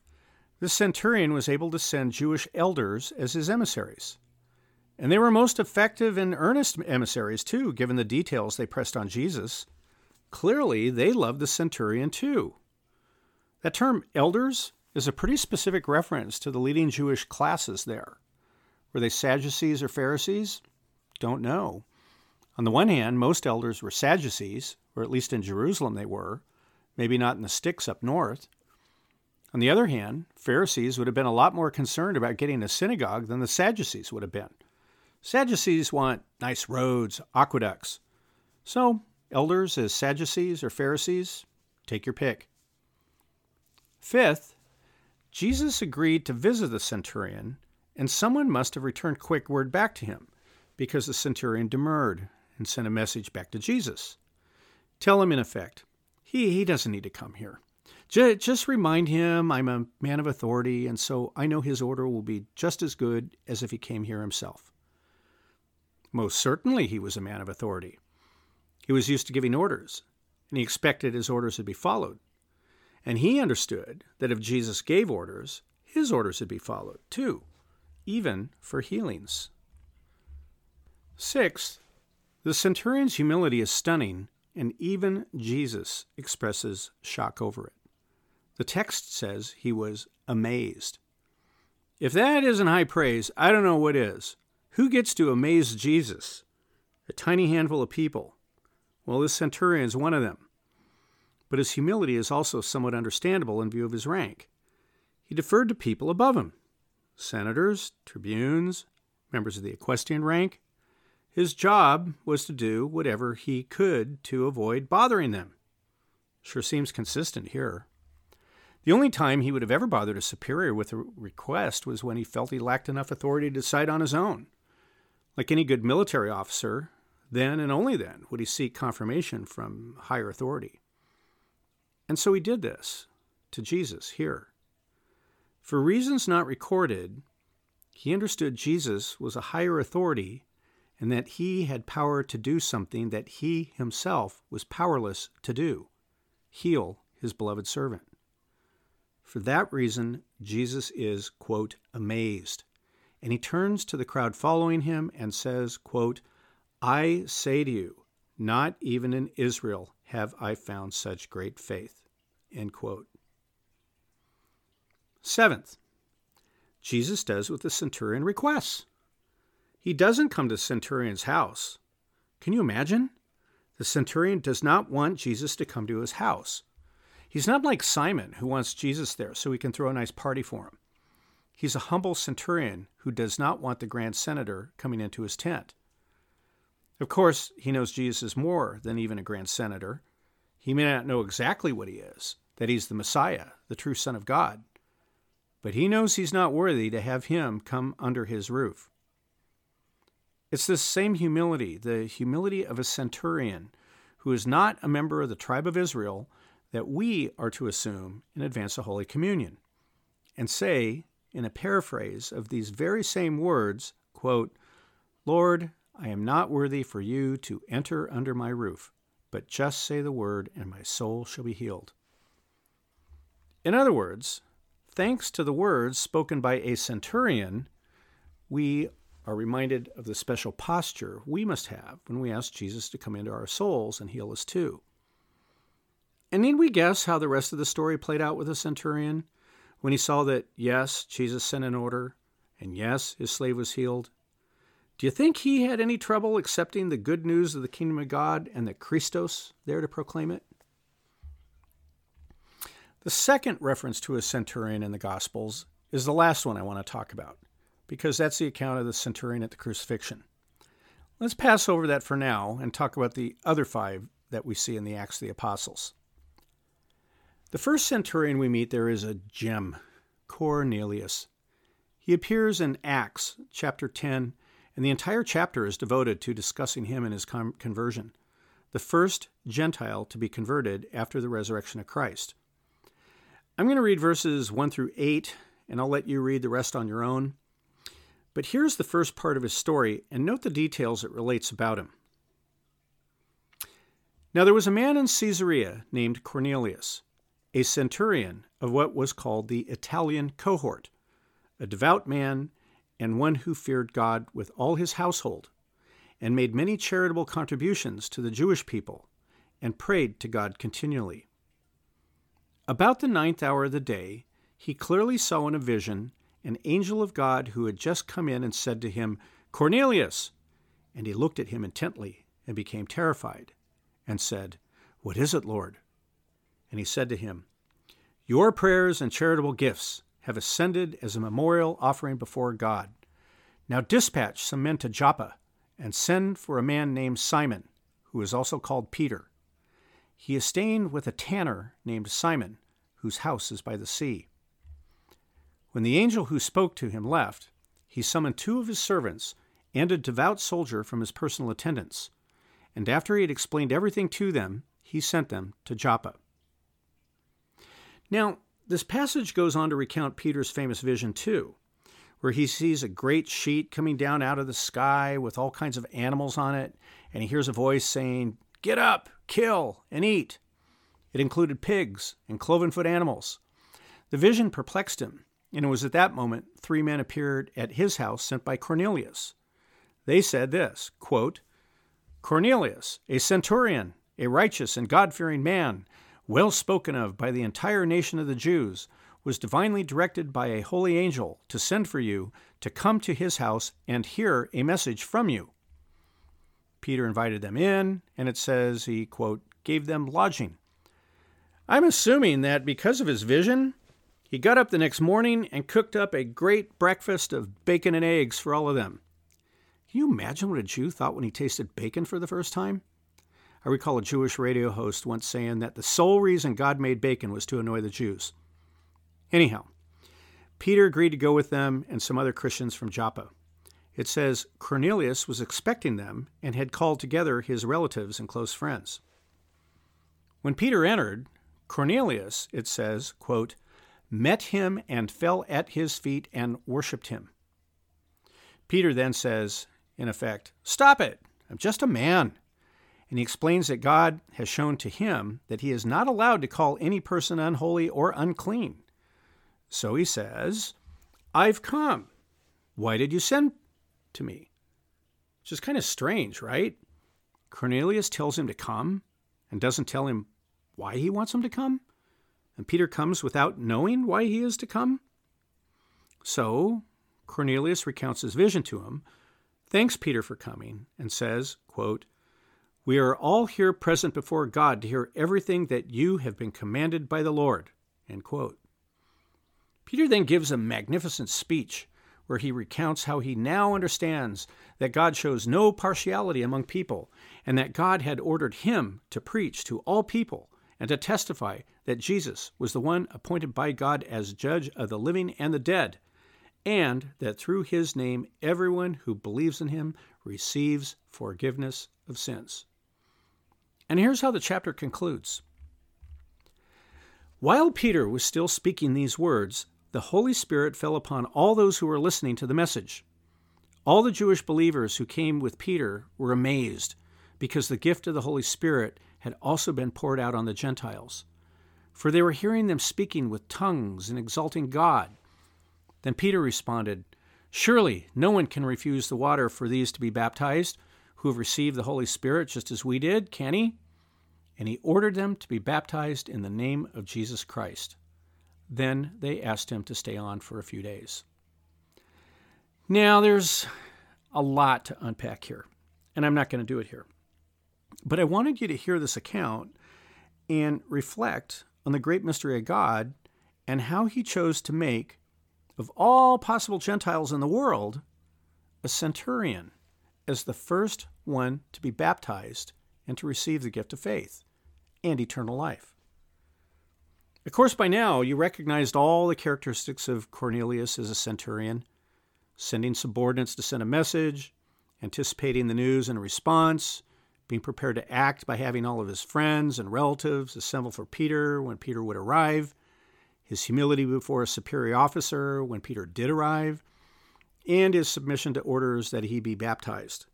this centurion was able to send Jewish elders as his emissaries. And they were most effective and earnest emissaries, too, given the details they pressed on Jesus. Clearly, they loved the centurion, too. That term, elders, is a pretty specific reference to the leading Jewish classes there. Were they Sadducees or Pharisees? Don't know. On the one hand, most elders were Sadducees, or at least in Jerusalem they were, maybe not in the sticks up north. On the other hand, Pharisees would have been a lot more concerned about getting a synagogue than the Sadducees would have been. Sadducees want nice roads, aqueducts. So, elders as Sadducees or Pharisees, take your pick. Fifth, Jesus agreed to visit the centurion, and someone must have returned quick word back to him, because the centurion demurred and sent a message back to Jesus. Tell him, in effect, he doesn't need to come here. Just remind him I'm a man of authority, and so I know his order will be just as good as if he came here himself. Most certainly he was a man of authority. He was used to giving orders, and he expected his orders would be followed. And he understood that if Jesus gave orders, his orders would be followed, too, even for healings. Sixth, the centurion's humility is stunning, and even Jesus expresses shock over it. The text says he was amazed. If that isn't high praise, I don't know what is. Who gets to amaze Jesus? A tiny handful of people. Well, this centurion is one of them. But his humility is also somewhat understandable in view of his rank. He deferred to people above him, senators, tribunes, members of the equestrian rank. His job was to do whatever he could to avoid bothering them. Sure seems consistent here. The only time he would have ever bothered a superior with a request was when he felt he lacked enough authority to decide on his own. Like any good military officer, then and only then would he seek confirmation from higher authority. And so he did this to Jesus here. For reasons not recorded, he understood Jesus was a higher authority and that he had power to do something that he himself was powerless to do, heal his beloved servant. For that reason, Jesus is, quote, amazed. And he turns to the crowd following him and says, quote, I say to you, not even in Israel have I found such great faith, end quote. Seventh, Jesus does what the centurion requests. He doesn't come to the centurion's house. Can you imagine? The centurion does not want Jesus to come to his house. He's not like Simon, who wants Jesus there so he can throw a nice party for him. He's a humble centurion who does not want the grand senator coming into his tent. Of course, he knows Jesus is more than even a grand senator. He may not know exactly what he is, that he's the Messiah, the true Son of God. But he knows he's not worthy to have him come under his roof. It's this same humility, the humility of a centurion who is not a member of the tribe of Israel, that we are to assume in advance of Holy Communion, and say, in a paraphrase of these very same words, quote, Lord, I am not worthy for you to enter under my roof, but just say the word, and my soul shall be healed. In other words, thanks to the words spoken by a centurion, we are reminded of the special posture we must have when we ask Jesus to come into our souls and heal us too. And need we guess how the rest of the story played out with the centurion? When he saw that, yes, Jesus sent an order, and yes, his slave was healed, do you think he had any trouble accepting the good news of the kingdom of God and the Christos there to proclaim it? The second reference to a centurion in the Gospels is the last one I want to talk about, because that's the account of the centurion at the crucifixion. Let's pass over that for now and talk about the other five that we see in the Acts of the Apostles. The first centurion we meet there is a gem, Cornelius. He appears in Acts chapter 10, and the entire chapter is devoted to discussing him and his conversion, the first Gentile to be converted after the resurrection of Christ. I'm going to read verses 1 through 8, and I'll let you read the rest on your own. But here's the first part of his story, and note the details it relates about him. Now there was a man in Caesarea named Cornelius, a centurion of what was called the Italian cohort, a devout man and one who feared God with all his household, and made many charitable contributions to the Jewish people, and prayed to God continually. About the 9th hour of the day, he clearly saw in a vision an angel of God who had just come in and said to him, "Cornelius!" And he looked at him intently and became terrified, and said, "What is it, Lord?" And he said to him, "Your prayers and charitable gifts have ascended as a memorial offering before God. Now dispatch some men to Joppa and send for a man named Simon, who is also called Peter. He is staying with a tanner named Simon, whose house is by the sea." When the angel who spoke to him left, he summoned two of his servants and a devout soldier from his personal attendants. And after he had explained everything to them, he sent them to Joppa. Now, this passage goes on to recount Peter's famous vision too, where he sees a great sheet coming down out of the sky with all kinds of animals on it, and he hears a voice saying, "Get up, kill, and eat." It included pigs and cloven-foot animals. The vision perplexed him, and it was at that moment 3 men appeared at his house sent by Cornelius. They said this, quote, "Cornelius, a centurion, a righteous and God-fearing man, well spoken of by the entire nation of the Jews, was divinely directed by a holy angel to send for you to come to his house and hear a message from you." Peter invited them in, and it says he, quote, "gave them lodging." I'm assuming that because of his vision, he got up the next morning and cooked up a great breakfast of bacon and eggs for all of them. Can you imagine what a Jew thought when he tasted bacon for the first time? I recall a Jewish radio host once saying that the sole reason God made bacon was to annoy the Jews. Anyhow, Peter agreed to go with them and some other Christians from Joppa. It says Cornelius was expecting them and had called together his relatives and close friends. When Peter entered, Cornelius, it says, quote, "met him and fell at his feet and worshipped him." Peter then says, in effect, "Stop it! I'm just a man." And he explains that God has shown to him that he is not allowed to call any person unholy or unclean. So he says, "I've come. Why did you send to me?" Which is kind of strange, right? Cornelius tells him to come and doesn't tell him why he wants him to come. And Peter comes without knowing why he is to come. So Cornelius recounts his vision to him, thanks Peter for coming, and says, quote, "We are all here present before God to hear everything that you have been commanded by the Lord," end quote. Peter then gives a magnificent speech where he recounts how he now understands that God shows no partiality among people and that God had ordered him to preach to all people and to testify that Jesus was the one appointed by God as judge of the living and the dead, and that through his name everyone who believes in him receives forgiveness of sins. And here's how the chapter concludes. While Peter was still speaking these words, the Holy Spirit fell upon all those who were listening to the message. All the Jewish believers who came with Peter were amazed because the gift of the Holy Spirit had also been poured out on the Gentiles. For they were hearing them speaking with tongues and exalting God. Then Peter responded, "Surely no one can refuse the water for these to be baptized, who have received the Holy Spirit just as we did, can he?" And he ordered them to be baptized in the name of Jesus Christ. Then they asked him to stay on for a few days. Now, there's a lot to unpack here, and I'm not going to do it here. But I wanted you to hear this account and reflect on the great mystery of God and how he chose to make, of all possible Gentiles in the world, a centurion as the first one to be baptized and to receive the gift of faith and eternal life. Of course, by now, you recognized all the characteristics of Cornelius as a centurion, sending subordinates to send a message, anticipating the news and a response, being prepared to act by having all of his friends and relatives assemble for Peter when Peter would arrive, his humility before a superior officer when Peter did arrive, and his submission to orders that he be baptized.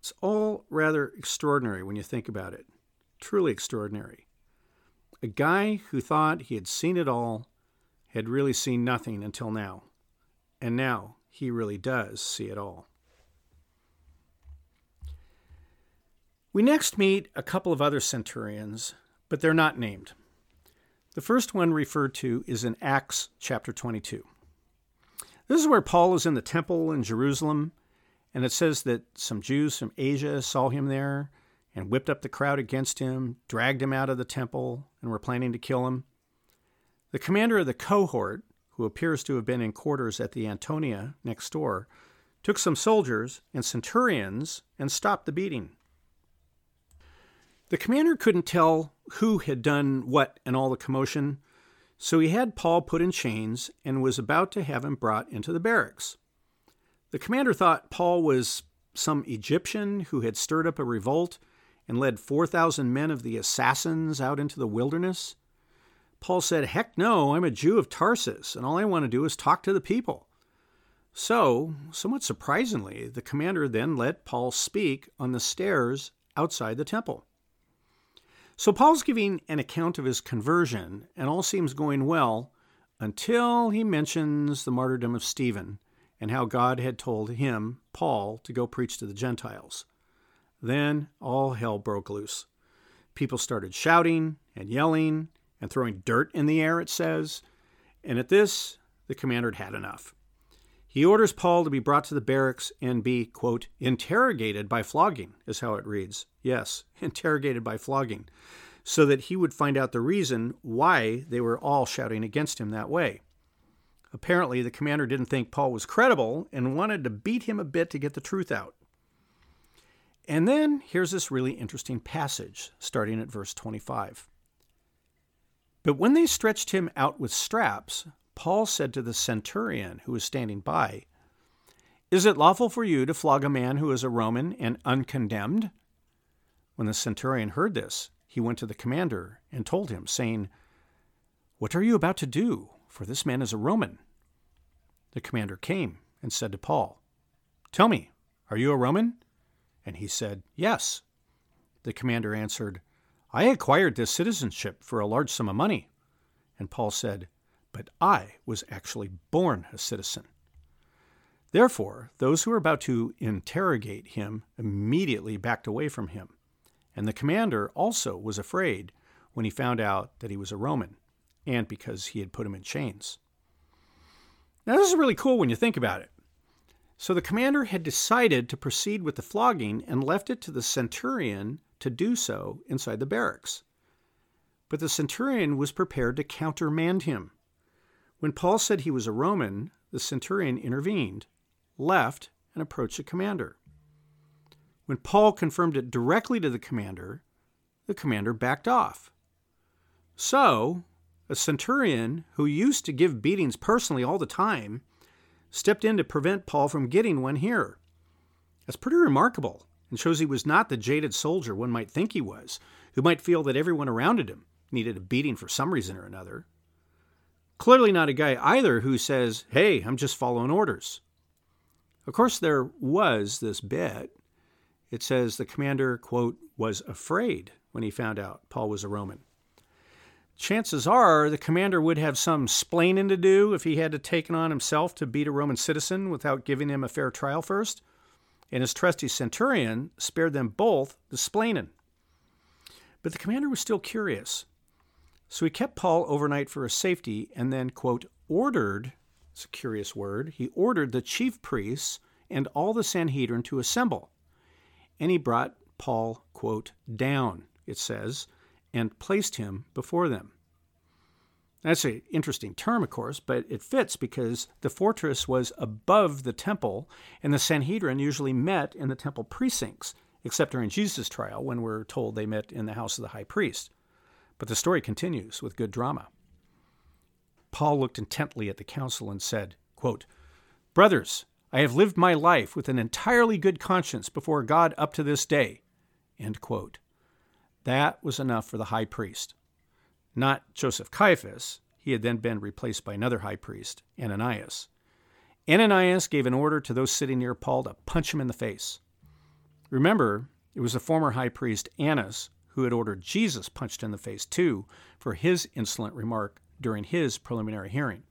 It's all rather extraordinary when you think about it. Truly extraordinary. A guy who thought he had seen it all had really seen nothing until now. And now he really does see it all. We next meet a couple of other centurions, but they're not named. The first one referred to is in Acts chapter 22. This is where Paul is in the temple in Jerusalem, and it says that some Jews from Asia saw him there and whipped up the crowd against him, dragged him out of the temple, and were planning to kill him. The commander of the cohort, who appears to have been in quarters at the Antonia next door, took some soldiers and centurions and stopped the beating. The commander couldn't tell who had done what and all the commotion, so he had Paul put in chains and was about to have him brought into the barracks. The commander thought Paul was some Egyptian who had stirred up a revolt and led 4,000 men of the assassins out into the wilderness. Paul said, "Heck no, I'm a Jew of Tarsus, and all I want to do is talk to the people." So, somewhat surprisingly, the commander then let Paul speak on the stairs outside the temple. So Paul's giving an account of his conversion, and all seems going well until he mentions the martyrdom of Stephen and how God had told him, Paul, to go preach to the Gentiles. Then all hell broke loose. People started shouting and yelling and throwing dirt in the air, it says. And at this, the commander had enough. He orders Paul to be brought to the barracks and be, quote, interrogated by flogging, is how it reads. Yes, interrogated by flogging, so that he would find out the reason why they were all shouting against him that way. Apparently, the commander didn't think Paul was credible and wanted to beat him a bit to get the truth out. And then here's this really interesting passage, starting at verse 25. But when they stretched him out with straps, Paul said to the centurion who was standing by, "Is it lawful for you to flog a man who is a Roman and uncondemned?" When the centurion heard this, he went to the commander and told him, saying, "What are you about to do? For this man is a Roman." The commander came and said to Paul, "Tell me, are you a Roman?" And he said, "Yes." The commander answered, "I acquired this citizenship for a large sum of money." And Paul said, "But I was actually born a citizen." Therefore, those who were about to interrogate him immediately backed away from him. And the commander also was afraid when he found out that he was a Roman, and because he had put him in chains. Now, this is really cool when you think about it. So the commander had decided to proceed with the flogging and left it to the centurion to do so inside the barracks. But the centurion was prepared to countermand him. When Paul said he was a Roman, the centurion intervened, left, and approached the commander. When Paul confirmed it directly to the commander backed off. So, a centurion who used to give beatings personally all the time stepped in to prevent Paul from getting one here. That's pretty remarkable and shows he was not the jaded soldier one might think he was, who might feel that everyone around him needed a beating for some reason or another. Clearly not a guy either who says, "Hey, I'm just following orders." Of course, there was this bit. It says the commander, quote, was afraid when he found out Paul was a Roman. Chances are the commander would have some splaining to do if he had to take it on himself to beat a Roman citizen without giving him a fair trial first, and his trusty centurion spared them both the splaining. But the commander was still curious, so he kept Paul overnight for his safety and then, quote, ordered, it's a curious word, he ordered the chief priests and all the Sanhedrin to assemble, and he brought Paul, quote, down, it says, and placed him before them. That's an interesting term, of course, but it fits because the fortress was above the temple, and the Sanhedrin usually met in the temple precincts, except during Jesus' trial when we're told they met in the house of the high priest. But the story continues with good drama. Paul looked intently at the council and said, quote, "Brothers, I have lived my life with an entirely good conscience before God up to this day." End quote. That was enough for the high priest. Not Joseph Caiaphas. He had then been replaced by another high priest, Ananias. Ananias gave an order to those sitting near Paul to punch him in the face. Remember, it was the former high priest Annas who had ordered Jesus punched in the face too for his insolent remark during his preliminary hearing.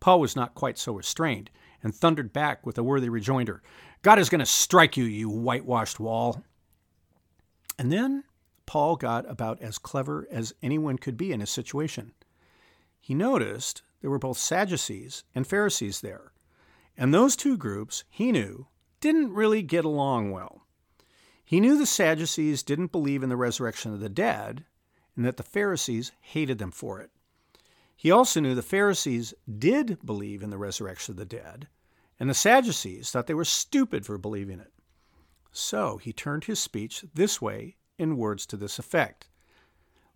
Paul was not quite so restrained and thundered back with a worthy rejoinder, "God is going to strike you, you whitewashed wall." And then Paul got about as clever as anyone could be in his situation. He noticed there were both Sadducees and Pharisees there, and those two groups, he knew, didn't really get along well. He knew the Sadducees didn't believe in the resurrection of the dead, and that the Pharisees hated them for it. He also knew the Pharisees did believe in the resurrection of the dead, and the Sadducees thought they were stupid for believing it. So he turned his speech this way in words to this effect.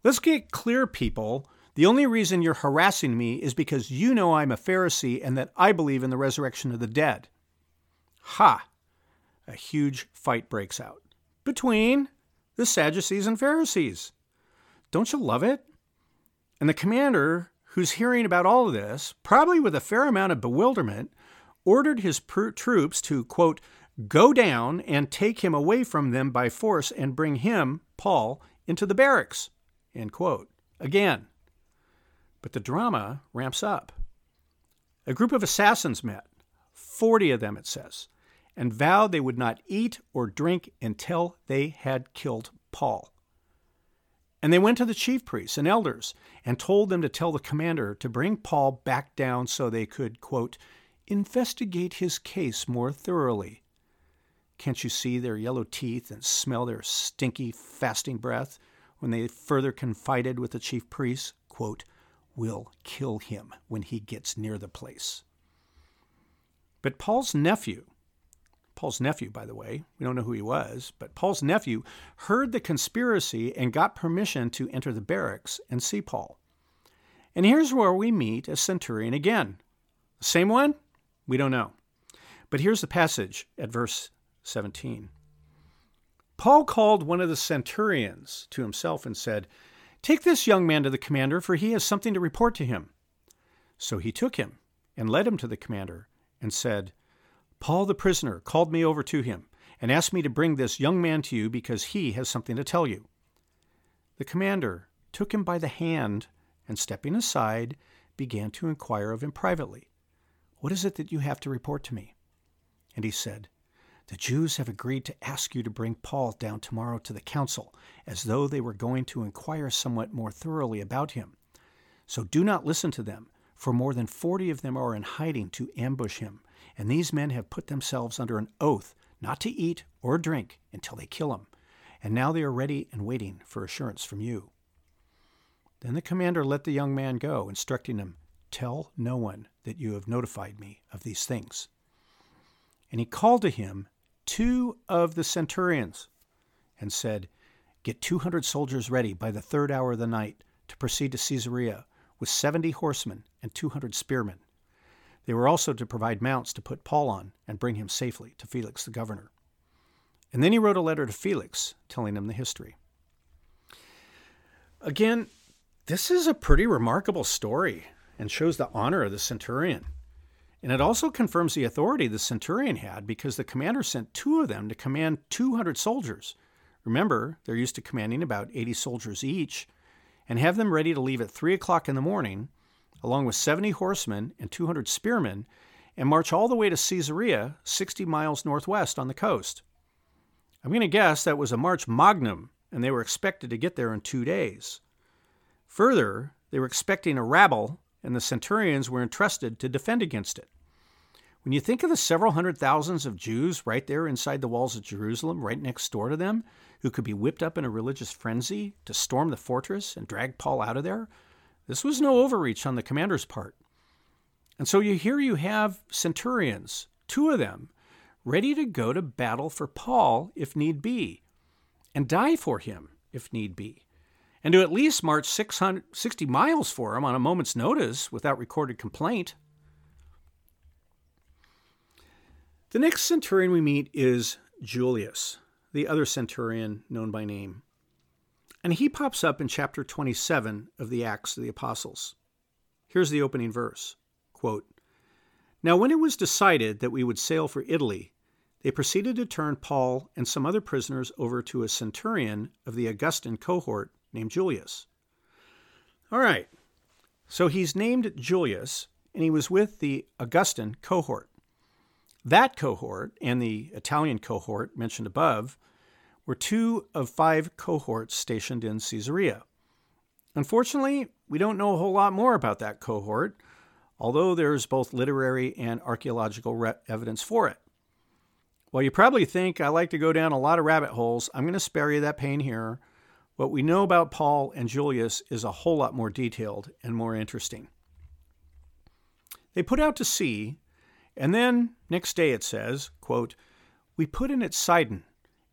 "Let's get clear, people. The only reason you're harassing me is because you know I'm a Pharisee and that I believe in the resurrection of the dead." Ha! A huge fight breaks out between the Sadducees and Pharisees. Don't you love it? And the commander, who's hearing about all of this, probably with a fair amount of bewilderment, ordered his troops to, quote, "go down and take him away from them by force and bring him, Paul, into the barracks," end quote. Again. But the drama ramps up. A group of assassins met, 40 of them it says, and vowed they would not eat or drink until they had killed Paul. And they went to the chief priests and elders and told them to tell the commander to bring Paul back down so they could, quote, "investigate his case more thoroughly." Can't you see their yellow teeth and smell their stinky fasting breath when they further confided with the chief priests, quote, "we'll kill him when he gets near the place." But Paul's nephew, by the way, we don't know who he was, but Paul's nephew heard the conspiracy and got permission to enter the barracks and see Paul. And here's where we meet a centurion again. The same one? We don't know. But here's the passage at verse 17. "Paul called one of the centurions to himself and said, 'Take this young man to the commander, for he has something to report to him.' So he took him and led him to the commander and said, 'Paul the prisoner called me over to him and asked me to bring this young man to you because he has something to tell you.' The commander took him by the hand and, stepping aside, began to inquire of him privately, 'What is it that you have to report to me?' And he said, 'The Jews have agreed to ask you to bring Paul down tomorrow to the council, as though they were going to inquire somewhat more thoroughly about him. So do not listen to them, for more than 40 of them are in hiding to ambush him, and these men have put themselves under an oath not to eat or drink until they kill him, and now they are ready and waiting for assurance from you.' Then the commander let the young man go, instructing him, 'Tell no one that you have notified me of these things.' And he called to him two of the centurions and said, 'Get 200 soldiers ready by the third hour of the night to proceed to Caesarea with 70 horsemen and 200 spearmen. They were also to provide mounts to put Paul on and bring him safely to Felix the governor.' And then he wrote a letter to Felix telling him the history." Again, this is a pretty remarkable story and shows the honor of the centurion. And it also confirms the authority the centurion had because the commander sent two of them to command 200 soldiers. Remember, they're used to commanding about 80 soldiers each, and have them ready to leave at 3 o'clock in the morning, along with 70 horsemen and 200 spearmen, and march all the way to Caesarea, 60 miles northwest on the coast. I'm going to guess that was a march magnum, and they were expected to get there in 2 days. Further, they were expecting a rabble, and the centurions were entrusted to defend against it. When you think of the several hundred thousands of Jews right there inside the walls of Jerusalem, right next door to them, who could be whipped up in a religious frenzy to storm the fortress and drag Paul out of there, this was no overreach on the commander's part. And so here you have centurions, two of them, ready to go to battle for Paul if need be, and die for him if need be. and to at least march 660 miles for him on a moment's notice without recorded complaint. The next centurion we meet is Julius, the other centurion known by name. And he pops up in chapter 27 of the Acts of the Apostles. Here's the opening verse, quote, "Now when it was decided that we would sail for Italy, they proceeded to turn Paul and some other prisoners over to a centurion of the Augustan cohort named Julius." All right, so he's named Julius, and he was with the Augustan cohort. That cohort and the Italian cohort mentioned above were two of five cohorts stationed in Caesarea. Unfortunately, we don't know a whole lot more about that cohort, although there's both literary and archaeological evidence for it. While you probably think I like to go down a lot of rabbit holes, I'm going to spare you that pain here. What we know about Paul and Julius is a whole lot more detailed and more interesting. They put out to sea, and then next day it says, quote, "We put in at Sidon,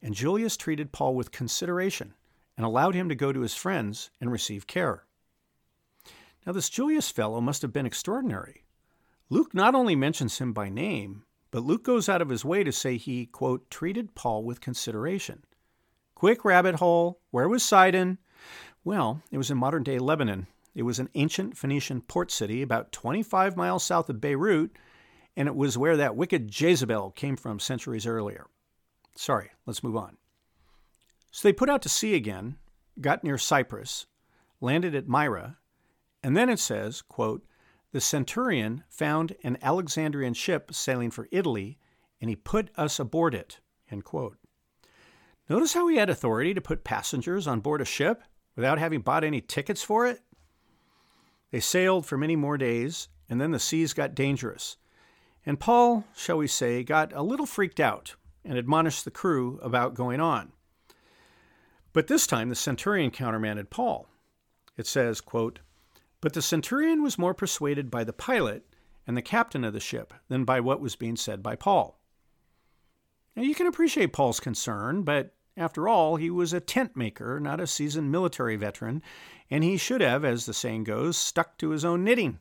and Julius treated Paul with consideration and allowed him to go to his friends and receive care." Now, this Julius fellow must have been extraordinary. Luke not only mentions him by name, but Luke goes out of his way to say he, quote, "treated Paul with consideration." Quick rabbit hole, where was Sidon? Well, it was in modern-day Lebanon. It was an ancient Phoenician port city about 25 miles south of Beirut, and it was where that wicked Jezebel came from centuries earlier. Sorry, let's move on. So they put out to sea again, got near Cyprus, landed at Myra, and then it says, quote, "The centurion found an Alexandrian ship sailing for Italy, and he put us aboard it," end quote. Notice how he had authority to put passengers on board a ship without having bought any tickets for it? They sailed for many more days, and then the seas got dangerous. And Paul, shall we say, got a little freaked out and admonished the crew about going on. But this time the centurion countermanded Paul. It says, quote, "But the centurion was more persuaded by the pilot and the captain of the ship than by what was being said by Paul." Now you can appreciate Paul's concern, but after all, he was a tent maker, not a seasoned military veteran, and he should have, as the saying goes, stuck to his own knitting.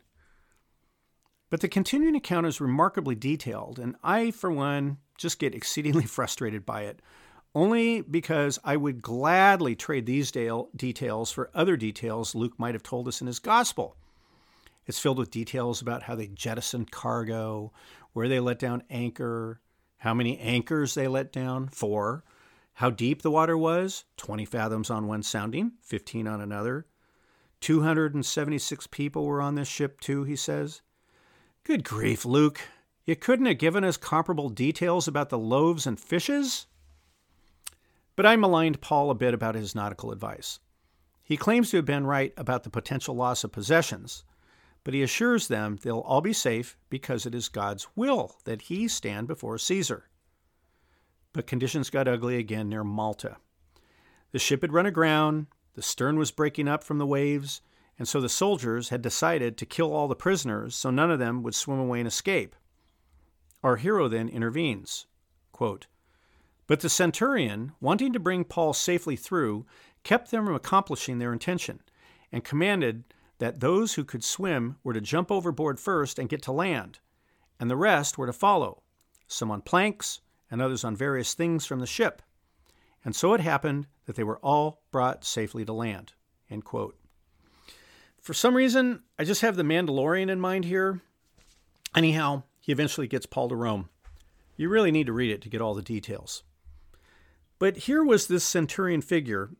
But the continuing account is remarkably detailed, and I, for one, just get exceedingly frustrated by it, only because I would gladly trade these details for other details Luke might have told us in his gospel. It's filled with details about how they jettisoned cargo, where they let down anchor, how many anchors they let down, 4, how deep the water was, 20 fathoms on one sounding, 15 on another. 276 people were on this ship too, he says. Good grief, Luke. You couldn't have given us comparable details about the loaves and fishes? But I maligned Paul a bit about his nautical advice. He claims to have been right about the potential loss of possessions, but he assures them they'll all be safe because it is God's will that he stand before Caesar. But conditions got ugly again near Malta. The ship had run aground, the stern was breaking up from the waves, and so the soldiers had decided to kill all the prisoners so none of them would swim away and escape. Our hero then intervenes, quote, "But the centurion, wanting to bring Paul safely through, kept them from accomplishing their intention, and commanded that those who could swim were to jump overboard first and get to land, and the rest were to follow, some on planks and others on various things from the ship. And so it happened that they were all brought safely to land," end quote. For some reason, I just have the Mandalorian in mind here. Anyhow, he eventually gets Paul to Rome. You really need to read it to get all the details. But here was this centurion figure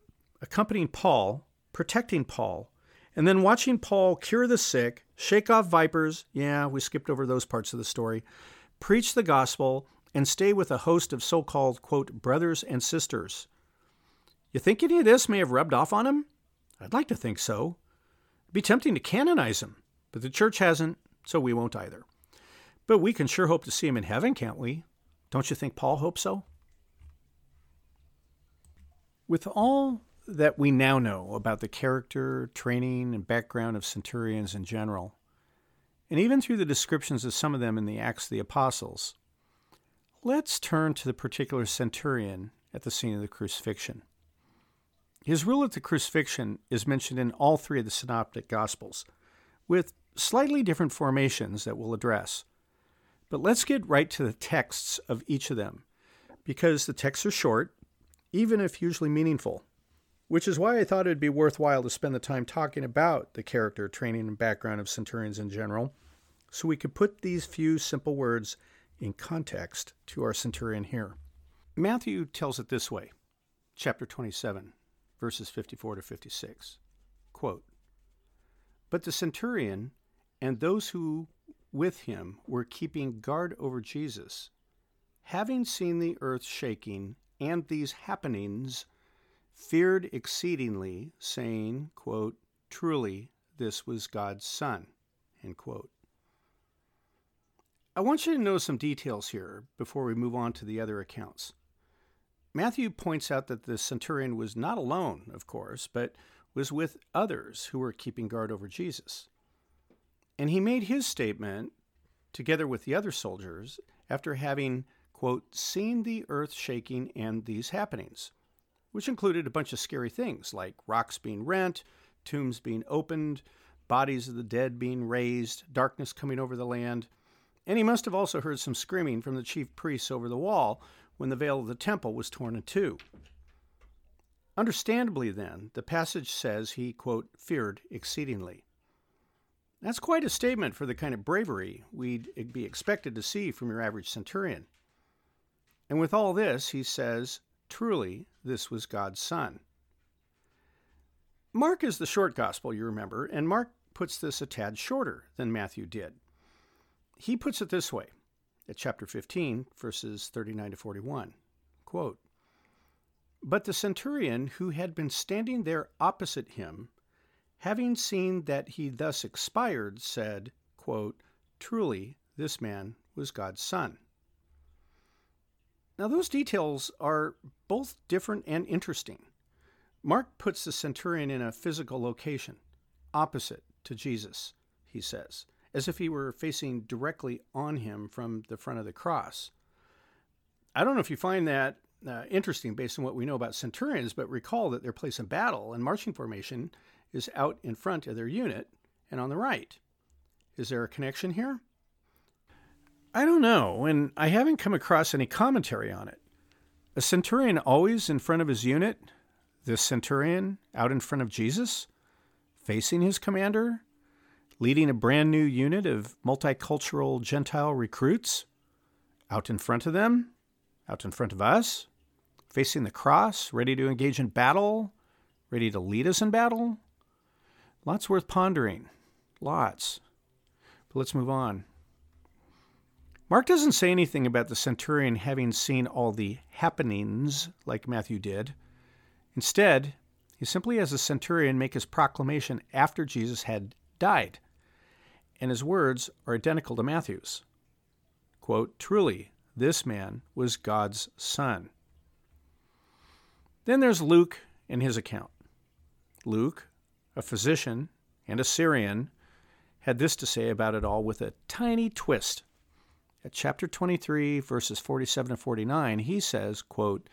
accompanying Paul, protecting Paul, and then watching Paul cure the sick, shake off vipers, yeah, we skipped over those parts of the story, preach the gospel, and stay with a host of so-called, quote, brothers and sisters. You think any of this may have rubbed off on him? I'd like to think so. It'd be tempting to canonize him, but the church hasn't, so we won't either. But we can sure hope to see him in heaven, can't we? Don't you think Paul hopes so? With all that we now know about the character, training, and background of centurions in general, and even through the descriptions of some of them in the Acts of the Apostles, let's turn to the particular centurion at the scene of the crucifixion. His rule at the crucifixion is mentioned in all three of the Synoptic Gospels, with slightly different formations that we'll address. But let's get right to the texts of each of them, because the texts are short, even if usually meaningful, which is why I thought it would be worthwhile to spend the time talking about the character, training, and background of centurions in general, so we could put these few simple words in context to our centurion here. Matthew tells it this way, chapter 27, verses 54 to 56, quote, "But the centurion and those who with him were keeping guard over Jesus, having seen the earth shaking and these happenings, feared exceedingly, saying," quote, "truly this was God's Son," end quote. I want you to know some details here before we move on to the other accounts. Matthew points out that the centurion was not alone, of course, but was with others who were keeping guard over Jesus. And he made his statement, together with the other soldiers, after having, quote, "seen the earth shaking and these happenings," which included a bunch of scary things like rocks being rent, tombs being opened, bodies of the dead being raised, darkness coming over the land. And he must have also heard some screaming from the chief priests over the wall when the veil of the temple was torn in two. Understandably, then, the passage says he, quote, "feared exceedingly." That's quite a statement for the kind of bravery we'd be expected to see from your average centurion. And with all this, he says, "Truly, this was God's Son." Mark is the short gospel, you remember, and Mark puts this a tad shorter than Matthew did. He puts it this way, at chapter 15, verses 39 to 41, quote, "But the centurion who had been standing there opposite him, having seen that he thus expired, said," quote, "truly this man was God's Son." Now those details are both different and interesting. Mark puts the centurion in a physical location, opposite to Jesus, he says, as if he were facing directly on him from the front of the cross. I don't know if you find that interesting based on what we know about centurions, but recall that their place in battle and marching formation is out in front of their unit and on the right. Is there a connection here? I don't know, and I haven't come across any commentary on it. A centurion always in front of his unit? This centurion out in front of Jesus? Facing his commander? Leading a brand new unit of multicultural Gentile recruits, out in front of them, out in front of us, facing the cross, ready to engage in battle, ready to lead us in battle. Lots worth pondering, lots. But let's move on. Mark doesn't say anything about the centurion having seen all the happenings like Matthew did. Instead, he simply has the centurion make his proclamation after Jesus had died, and his words are identical to Matthew's. Quote, "Truly, this man was God's Son." Then there's Luke and his account. Luke, a physician and a Syrian, had this to say about it all with a tiny twist. At chapter 23, verses 47 to 49, he says, quote,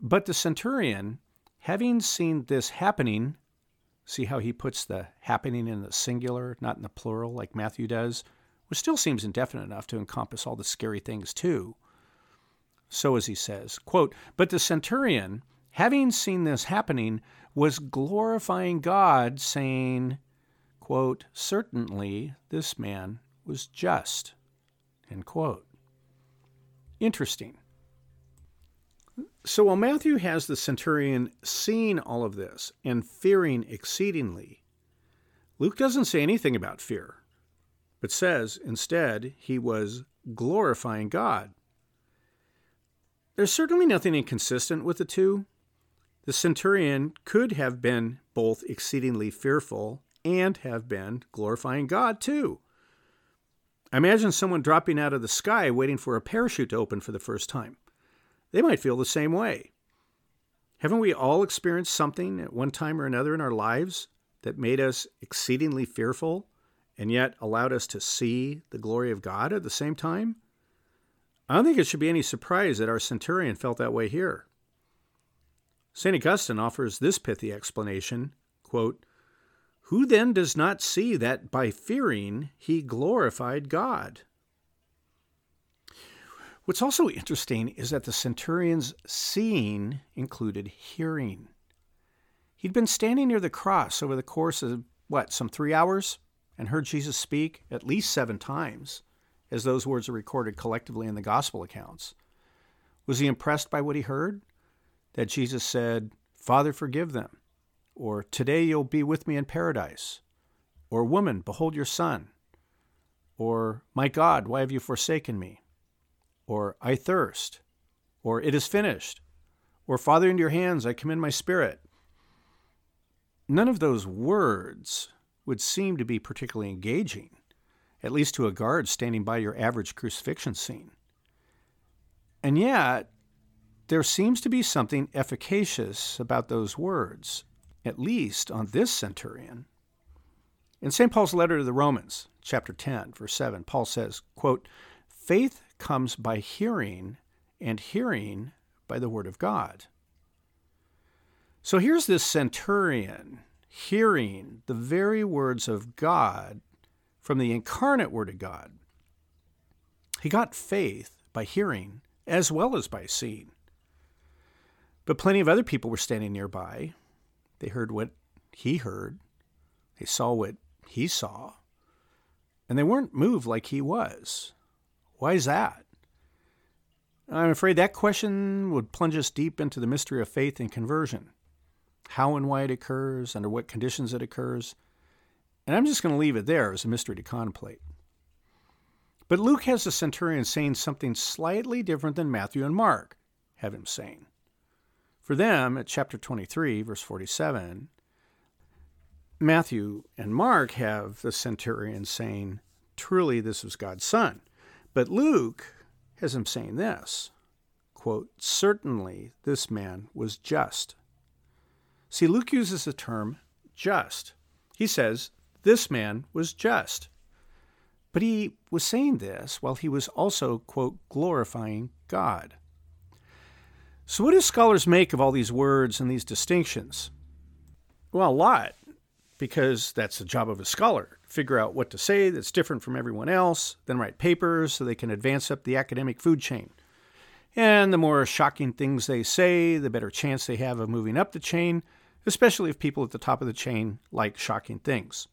"But the centurion, having seen this happening," see how he puts the happening in the singular, not in the plural, like Matthew does, which still seems indefinite enough to encompass all the scary things too. So as he says, quote, "But the centurion, having seen this happening, was glorifying God, saying," quote, "certainly this man was just," end quote. Interesting. So while Matthew has the centurion seeing all of this and fearing exceedingly, Luke doesn't say anything about fear, but says instead he was glorifying God. There's certainly nothing inconsistent with the two. The centurion could have been both exceedingly fearful and have been glorifying God too. Imagine someone dropping out of the sky waiting for a parachute to open for the first time. They might feel the same way. Haven't we all experienced something at one time or another in our lives that made us exceedingly fearful and yet allowed us to see the glory of God at the same time? I don't think it should be any surprise that our centurion felt that way here. St. Augustine offers this pithy explanation, quote, "Who then does not see that by fearing he glorified God?" What's also interesting is that the centurion's seeing included hearing. He'd been standing near the cross over the course of, some 3 hours, and heard Jesus speak at least 7 times, as those words are recorded collectively in the gospel accounts. Was he impressed by what he heard? That Jesus said, "Father, forgive them," or "Today you'll be with me in paradise," or "Woman, behold your son," or "My God, why have you forsaken me?" or "I thirst," or "It is finished," or "Father, into your hands I commend my spirit." None of those words would seem to be particularly engaging, at least to a guard standing by your average crucifixion scene. And yet, there seems to be something efficacious about those words, at least on this centurion. In St. Paul's letter to the Romans, chapter 10, verse 7, Paul says, quote, "Faith comes by hearing, and hearing by the word of God." So here's this centurion hearing the very words of God from the incarnate word of God. He got faith by hearing as well as by seeing. But plenty of other people were standing nearby. They heard what he heard. They saw what he saw. And they weren't moved like he was. Why is that? I'm afraid that question would plunge us deep into the mystery of faith and conversion. How and why it occurs, under what conditions it occurs. And I'm just going to leave it there as a mystery to contemplate. But Luke has the centurion saying something slightly different than Matthew and Mark have him saying. For them, at chapter 23, verse 47, Matthew and Mark have the centurion saying, "Truly this was God's son." But Luke has him saying this, quote, "Certainly this man was just." See, Luke uses the term just. He says, "This man was just." But he was saying this while he was also, quote, "glorifying God." So what do scholars make of all these words and these distinctions? Well, a lot, because that's the job of a scholar. Figure out what to say that's different from everyone else, then write papers so they can advance up the academic food chain. And the more shocking things they say, the better chance they have of moving up the chain, especially if people at the top of the chain like shocking things.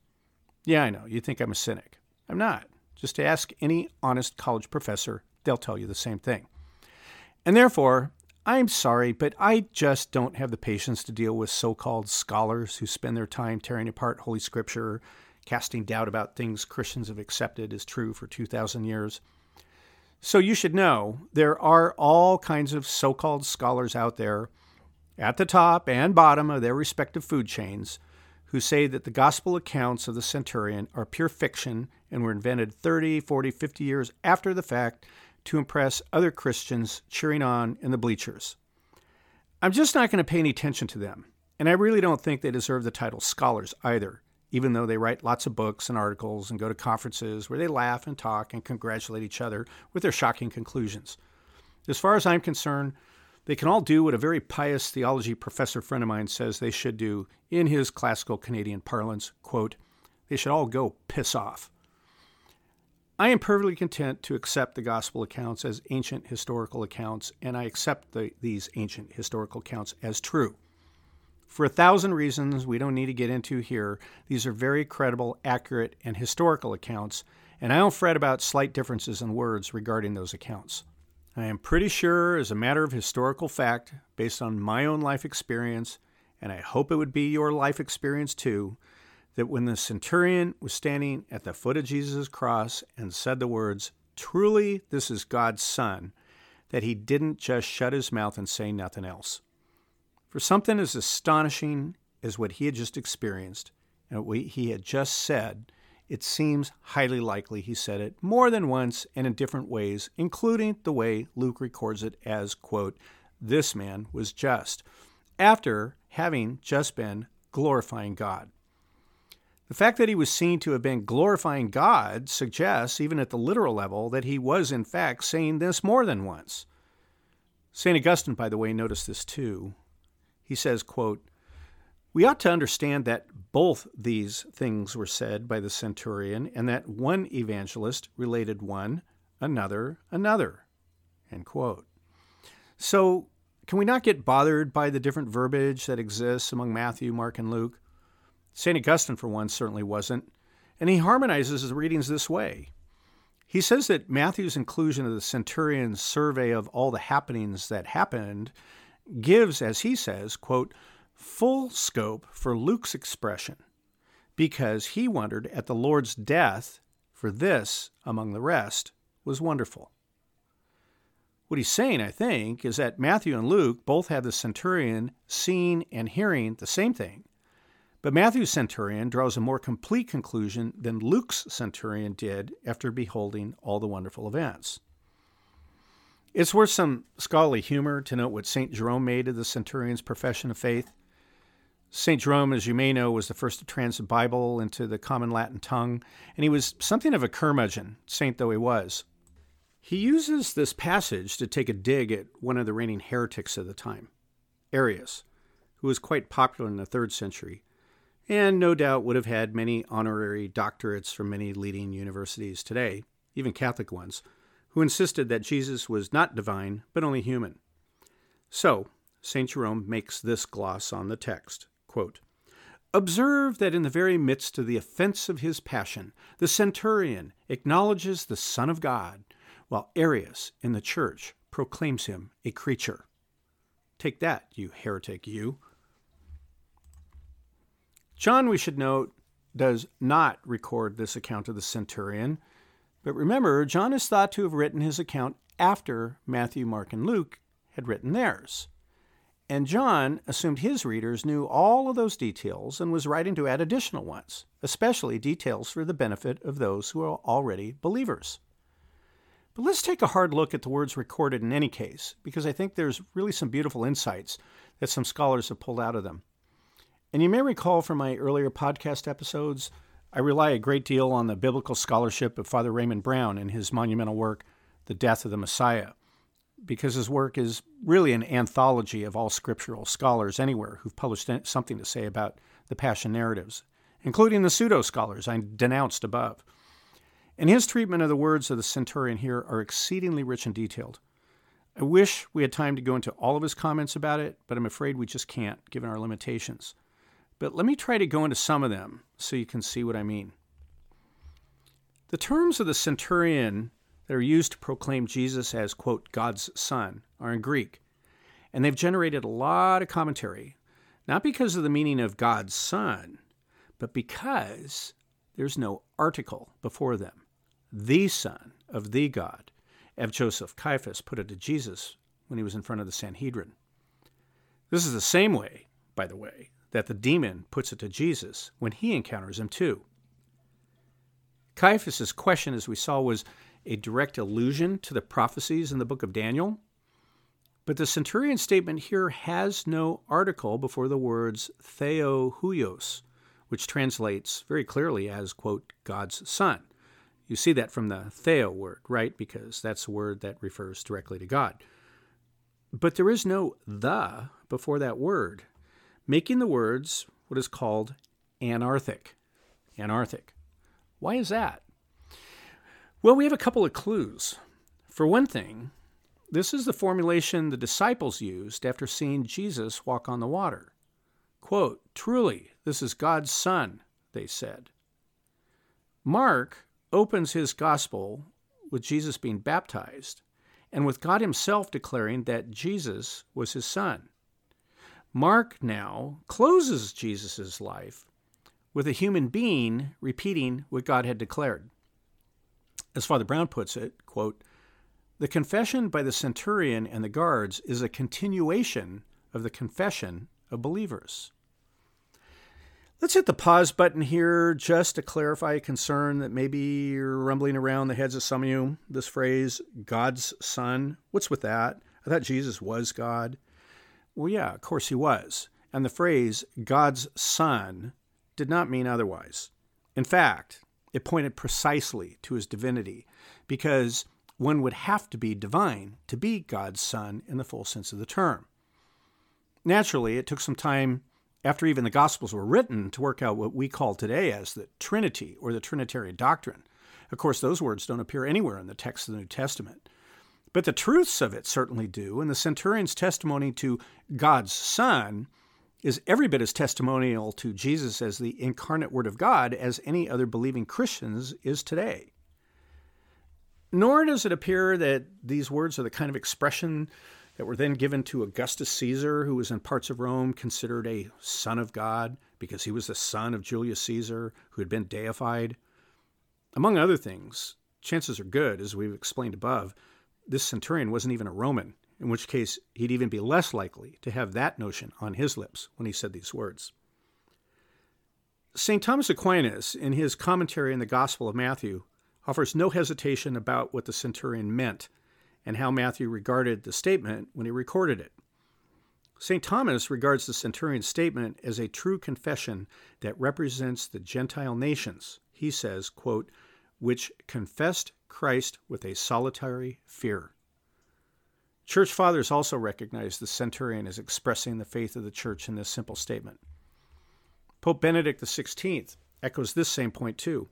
Yeah, I know, you think I'm a cynic. I'm not. Just ask any honest college professor, they'll tell you the same thing. And therefore, I'm sorry, but I just don't have the patience to deal with so-called scholars who spend their time tearing apart Holy Scripture, casting doubt about things Christians have accepted as true for 2,000 years. So you should know there are all kinds of so-called scholars out there at the top and bottom of their respective food chains who say that the gospel accounts of the centurion are pure fiction and were invented 30, 40, 50 years after the fact to impress other Christians cheering on in the bleachers. I'm just not going to pay any attention to them, and I really don't think they deserve the title scholars either, even though they write lots of books and articles and go to conferences where they laugh and talk and congratulate each other with their shocking conclusions. As far as I'm concerned, they can all do what a very pious theology professor friend of mine says they should do in his classical Canadian parlance, quote, "They should all go piss off." I am perfectly content to accept the gospel accounts as ancient historical accounts, and I accept these ancient historical accounts as true. For 1,000 reasons we don't need to get into here, these are very credible, accurate, and historical accounts, and I don't fret about slight differences in words regarding those accounts. I am pretty sure, as a matter of historical fact, based on my own life experience, and I hope it would be your life experience too, that when the centurion was standing at the foot of Jesus' cross and said the words, "Truly this is God's son," that he didn't just shut his mouth and say nothing else. For something as astonishing as what he had just experienced and what he had just said, it seems highly likely he said it more than once and in different ways, including the way Luke records it as, quote, "This man was just," after having just been glorifying God. The fact that he was seen to have been glorifying God suggests, even at the literal level, that he was in fact saying this more than once. St. Augustine, by the way, noticed this too. He says, quote, "We ought to understand that both these things were said by the centurion, and that one evangelist related one, another, another." End quote. So, can we not get bothered by the different verbiage that exists among Matthew, Mark, and Luke? St. Augustine, for one, certainly wasn't, and he harmonizes his readings this way. He says that Matthew's inclusion of the centurion's survey of all the happenings that happened gives, as he says, quote, "full scope for Luke's expression, because he wondered at the Lord's death, for this, among the rest, was wonderful." What he's saying, I think, is that Matthew and Luke both have the centurion seeing and hearing the same thing, but Matthew's centurion draws a more complete conclusion than Luke's centurion did after beholding all the wonderful events. It's worth some scholarly humor to note what St. Jerome made of the centurion's profession of faith. St. Jerome, as you may know, was the first to translate the Bible into the common Latin tongue, and he was something of a curmudgeon, saint though he was. He uses this passage to take a dig at one of the reigning heretics of the time, Arius, who was quite popular in the 3rd century, and no doubt would have had many honorary doctorates from many leading universities today, even Catholic ones, who insisted that Jesus was not divine, but only human. So, St. Jerome makes this gloss on the text, quote, "Observe that in the very midst of the offense of his passion, the centurion acknowledges the Son of God, while Arius in the church proclaims him a creature. Take that, you heretic, you." John, we should note, does not record this account of the centurion. But remember, John is thought to have written his account after Matthew, Mark, and Luke had written theirs. And John assumed his readers knew all of those details and was writing to add additional ones, especially details for the benefit of those who are already believers. But let's take a hard look at the words recorded in any case, because I think there's really some beautiful insights that some scholars have pulled out of them. And you may recall from my earlier podcast episodes, I rely a great deal on the biblical scholarship of Father Raymond Brown and his monumental work, The Death of the Messiah, because his work is really an anthology of all scriptural scholars anywhere who've published something to say about the Passion narratives, including the pseudo-scholars I denounced above. And his treatment of the words of the centurion here are exceedingly rich and detailed. I wish we had time to go into all of his comments about it, but I'm afraid we just can't, given our limitations. But let me try to go into some of them so you can see what I mean. The terms of the centurion that are used to proclaim Jesus as, quote, God's son are in Greek, and they've generated a lot of commentary, not because of the meaning of God's son, but because there's no article before them. The son of the God, as Joseph Caiaphas put it to Jesus when he was in front of the Sanhedrin. This is the same way, by the way, that the demon puts it to Jesus when he encounters him too. Caiaphas' question, as we saw, was a direct allusion to the prophecies in the book of Daniel. But the centurion's statement here has no article before the words theohuios, which translates very clearly as, quote, God's son. You see that from the theo word, right? Because that's a word that refers directly to God. But there is no the before that word, making the words what is called anarthic. Anarthic. Why is that? Well, we have a couple of clues. For one thing, this is the formulation the disciples used after seeing Jesus walk on the water. Quote, "Truly, this is God's Son," they said. Mark opens his gospel with Jesus being baptized and with God himself declaring that Jesus was his son. Mark now closes Jesus' life with a human being repeating what God had declared. As Father Brown puts it, quote, "The confession by the centurion and the guards is a continuation of the confession of believers." Let's hit the pause button here just to clarify a concern that maybe you're rumbling around the heads of some of you. This phrase, God's son, what's with that? I thought Jesus was God. Well, yeah, of course he was. And the phrase, God's son, did not mean otherwise. In fact, it pointed precisely to his divinity, because one would have to be divine to be God's son in the full sense of the term. Naturally, it took some time after even the Gospels were written to work out what we call today as the Trinity or the Trinitarian doctrine. Of course, those words don't appear anywhere in the text of the New Testament. But the truths of it certainly do, and the centurion's testimony to God's Son is every bit as testimonial to Jesus as the incarnate Word of God as any other believing Christians is today. Nor does it appear that these words are the kind of expression that were then given to Augustus Caesar, who was in parts of Rome considered a son of God because he was the son of Julius Caesar, who had been deified. Among other things, chances are good, as we've explained above, this centurion wasn't even a Roman, in which case he'd even be less likely to have that notion on his lips when he said these words. St. Thomas Aquinas, in his commentary on the Gospel of Matthew, offers no hesitation about what the centurion meant and how Matthew regarded the statement when he recorded it. St. Thomas regards the centurion's statement as a true confession that represents the Gentile nations. He says, quote, which confessed Christ with a solitary fear. Church fathers also recognized the centurion as expressing the faith of the church in this simple statement. Pope Benedict XVI echoes this same point too.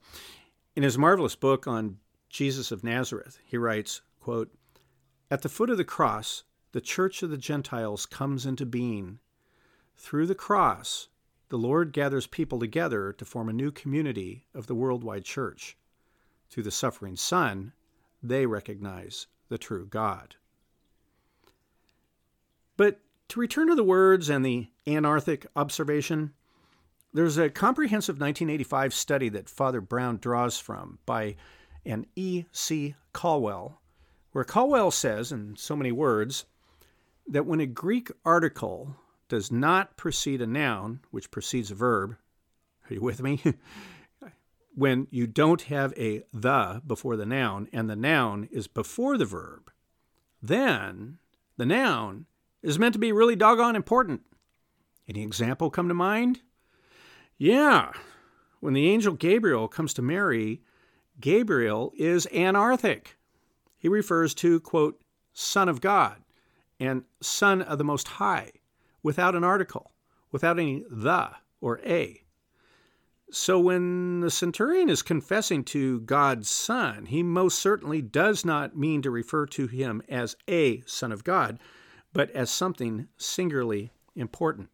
In his marvelous book on Jesus of Nazareth, he writes, quote, at the foot of the cross, the church of the Gentiles comes into being. Through the cross, the Lord gathers people together to form a new community of the worldwide church. Through the suffering Son, they recognize the true God. But to return to the words and the anarchic observation, there's a comprehensive 1985 study that Father Brown draws from by an E.C. Caldwell, where Caldwell says, in so many words, that when a Greek article does not precede a noun, which precedes a verb, are you with me? When you don't have a the before the noun and the noun is before the verb, then the noun is meant to be really doggone important. Any example come to mind? Yeah. When the angel Gabriel comes to Mary, Gabriel is anarchic. He refers to, quote, Son of God and Son of the Most High, without an article, without any the or a. So when the centurion is confessing to God's Son, he most certainly does not mean to refer to him as a Son of God, but as something singularly important.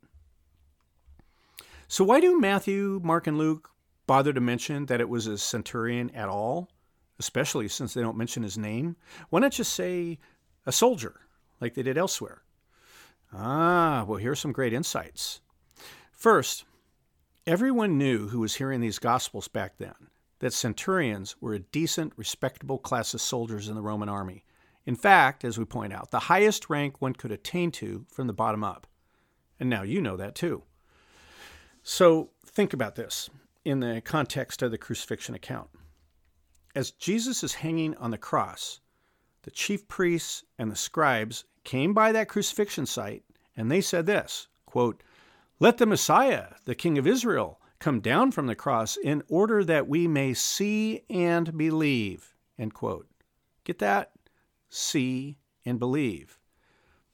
So why do Matthew, Mark, and Luke bother to mention that it was a centurion at all, especially since they don't mention his name? Why not just say a soldier, like they did elsewhere? Well, here's some great insights. First, everyone knew who was hearing these Gospels back then that centurions were a decent, respectable class of soldiers in the Roman army. In fact, as we point out, the highest rank one could attain to from the bottom up. And now you know that too. So think about this in the context of the crucifixion account. As Jesus is hanging on the cross, the chief priests and the scribes came by that crucifixion site and they said this, quote, let the Messiah, the King of Israel, come down from the cross in order that we may see and believe, end quote. Get that? See and believe.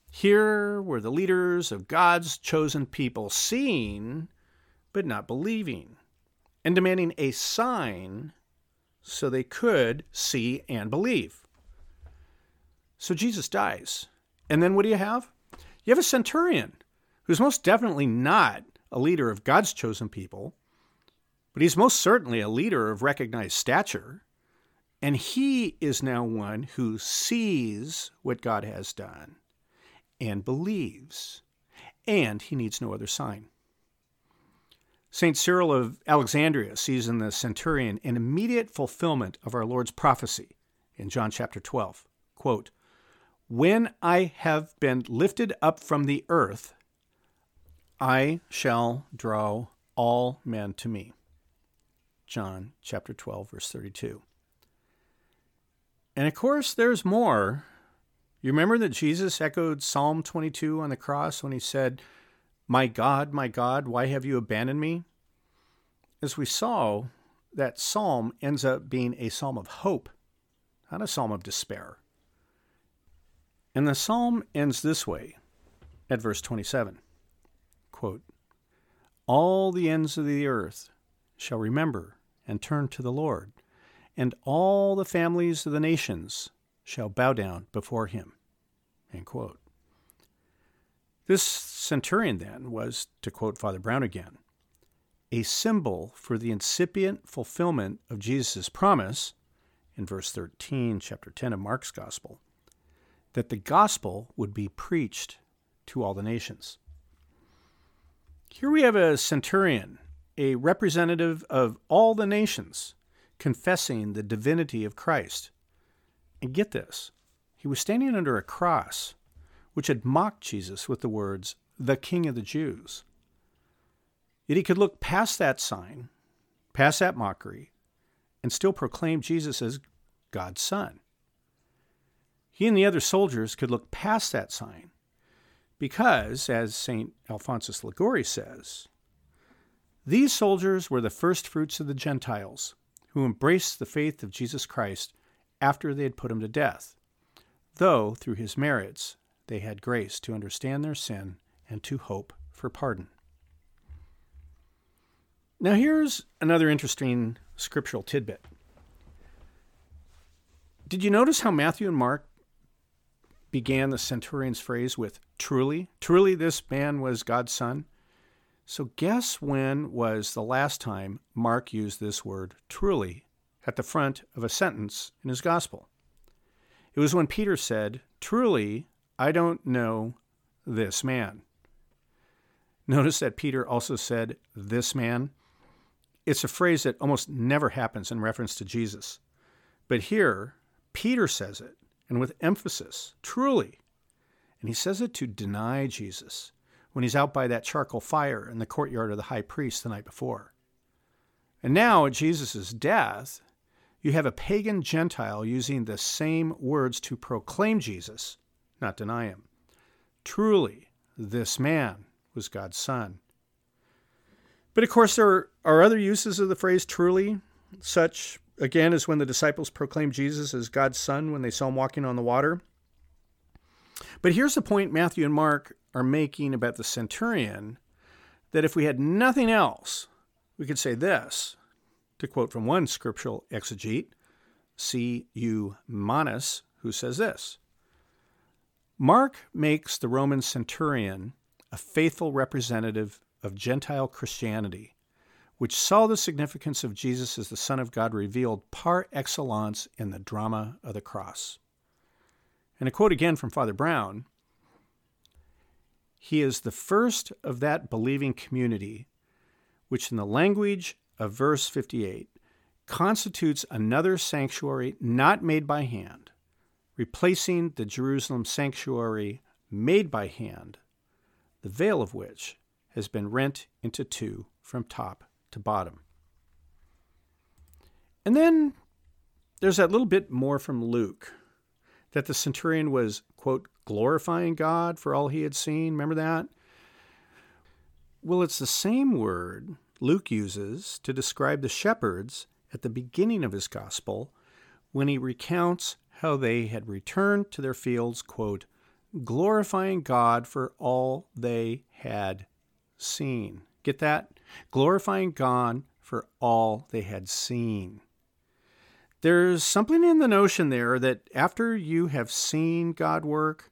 Here were the leaders of God's chosen people seeing but not believing and demanding a sign so they could see and believe. So Jesus dies. And then what do you have? You have a centurion who's most definitely not a leader of God's chosen people, but he's most certainly a leader of recognized stature, and he is now one who sees what God has done and believes, and he needs no other sign. St. Cyril of Alexandria sees in the centurion an immediate fulfillment of our Lord's prophecy in John chapter 12, quote, when I have been lifted up from the earth, I shall draw all men to me. John chapter 12, verse 32. And of course, there's more. You remember that Jesus echoed Psalm 22 on the cross when he said, my God, why have you abandoned me? As we saw, that psalm ends up being a psalm of hope, not a psalm of despair. And the psalm ends this way at verse 27. quote. All the ends of the earth shall remember and turn to the Lord, and all the families of the nations shall bow down before him, end quote. This centurion, then, was, to quote Father Brown again, a symbol for the incipient fulfillment of Jesus' promise, in verse 13, chapter 10 of Mark's Gospel, that the gospel would be preached to all the nations. Here we have a centurion, a representative of all the nations, confessing the divinity of Christ. And get this, he was standing under a cross, which had mocked Jesus with the words, the King of the Jews. Yet he could look past that sign, past that mockery, and still proclaim Jesus as God's Son. He and the other soldiers could look past that sign because, as St. Alphonsus Liguori says, these soldiers were the first fruits of the Gentiles who embraced the faith of Jesus Christ after they had put him to death, though through his merits they had grace to understand their sin and to hope for pardon. Now here's another interesting scriptural tidbit. Did you notice how Matthew and Mark began the centurion's phrase with truly? Truly this man was God's son. So guess when was the last time Mark used this word truly at the front of a sentence in his gospel? It was when Peter said, truly, I don't know this man. Notice that Peter also said this man. It's a phrase that almost never happens in reference to Jesus. But here, Peter says it, and with emphasis, truly. And he says it to deny Jesus when he's out by that charcoal fire in the courtyard of the high priest the night before. And now, at Jesus' death, you have a pagan Gentile using the same words to proclaim Jesus, not deny him. Truly, this man was God's son. But of course, there are other uses of the phrase truly, such, again, as when the disciples proclaimed Jesus as God's son when they saw him walking on the water. But here's the point Matthew and Mark are making about the centurion, that if we had nothing else, we could say this, to quote from one scriptural exegete, C. U. Manus, who says this, Mark makes the Roman centurion a faithful representative of Gentile Christianity, which saw the significance of Jesus as the Son of God revealed par excellence in the drama of the cross. And a quote again from Father Brown, he is the first of that believing community, which in the language of verse 58 constitutes another sanctuary not made by hand, replacing the Jerusalem sanctuary made by hand, the veil of which has been rent into two from top to bottom. And then there's that little bit more from Luke, that the centurion was, quote, glorifying God for all he had seen. Remember that? Well, it's the same word Luke uses to describe the shepherds at the beginning of his gospel when he recounts how they had returned to their fields, quote, glorifying God for all they had seen. Get that? Glorifying God for all they had seen. There's something in the notion there that after you have seen God work,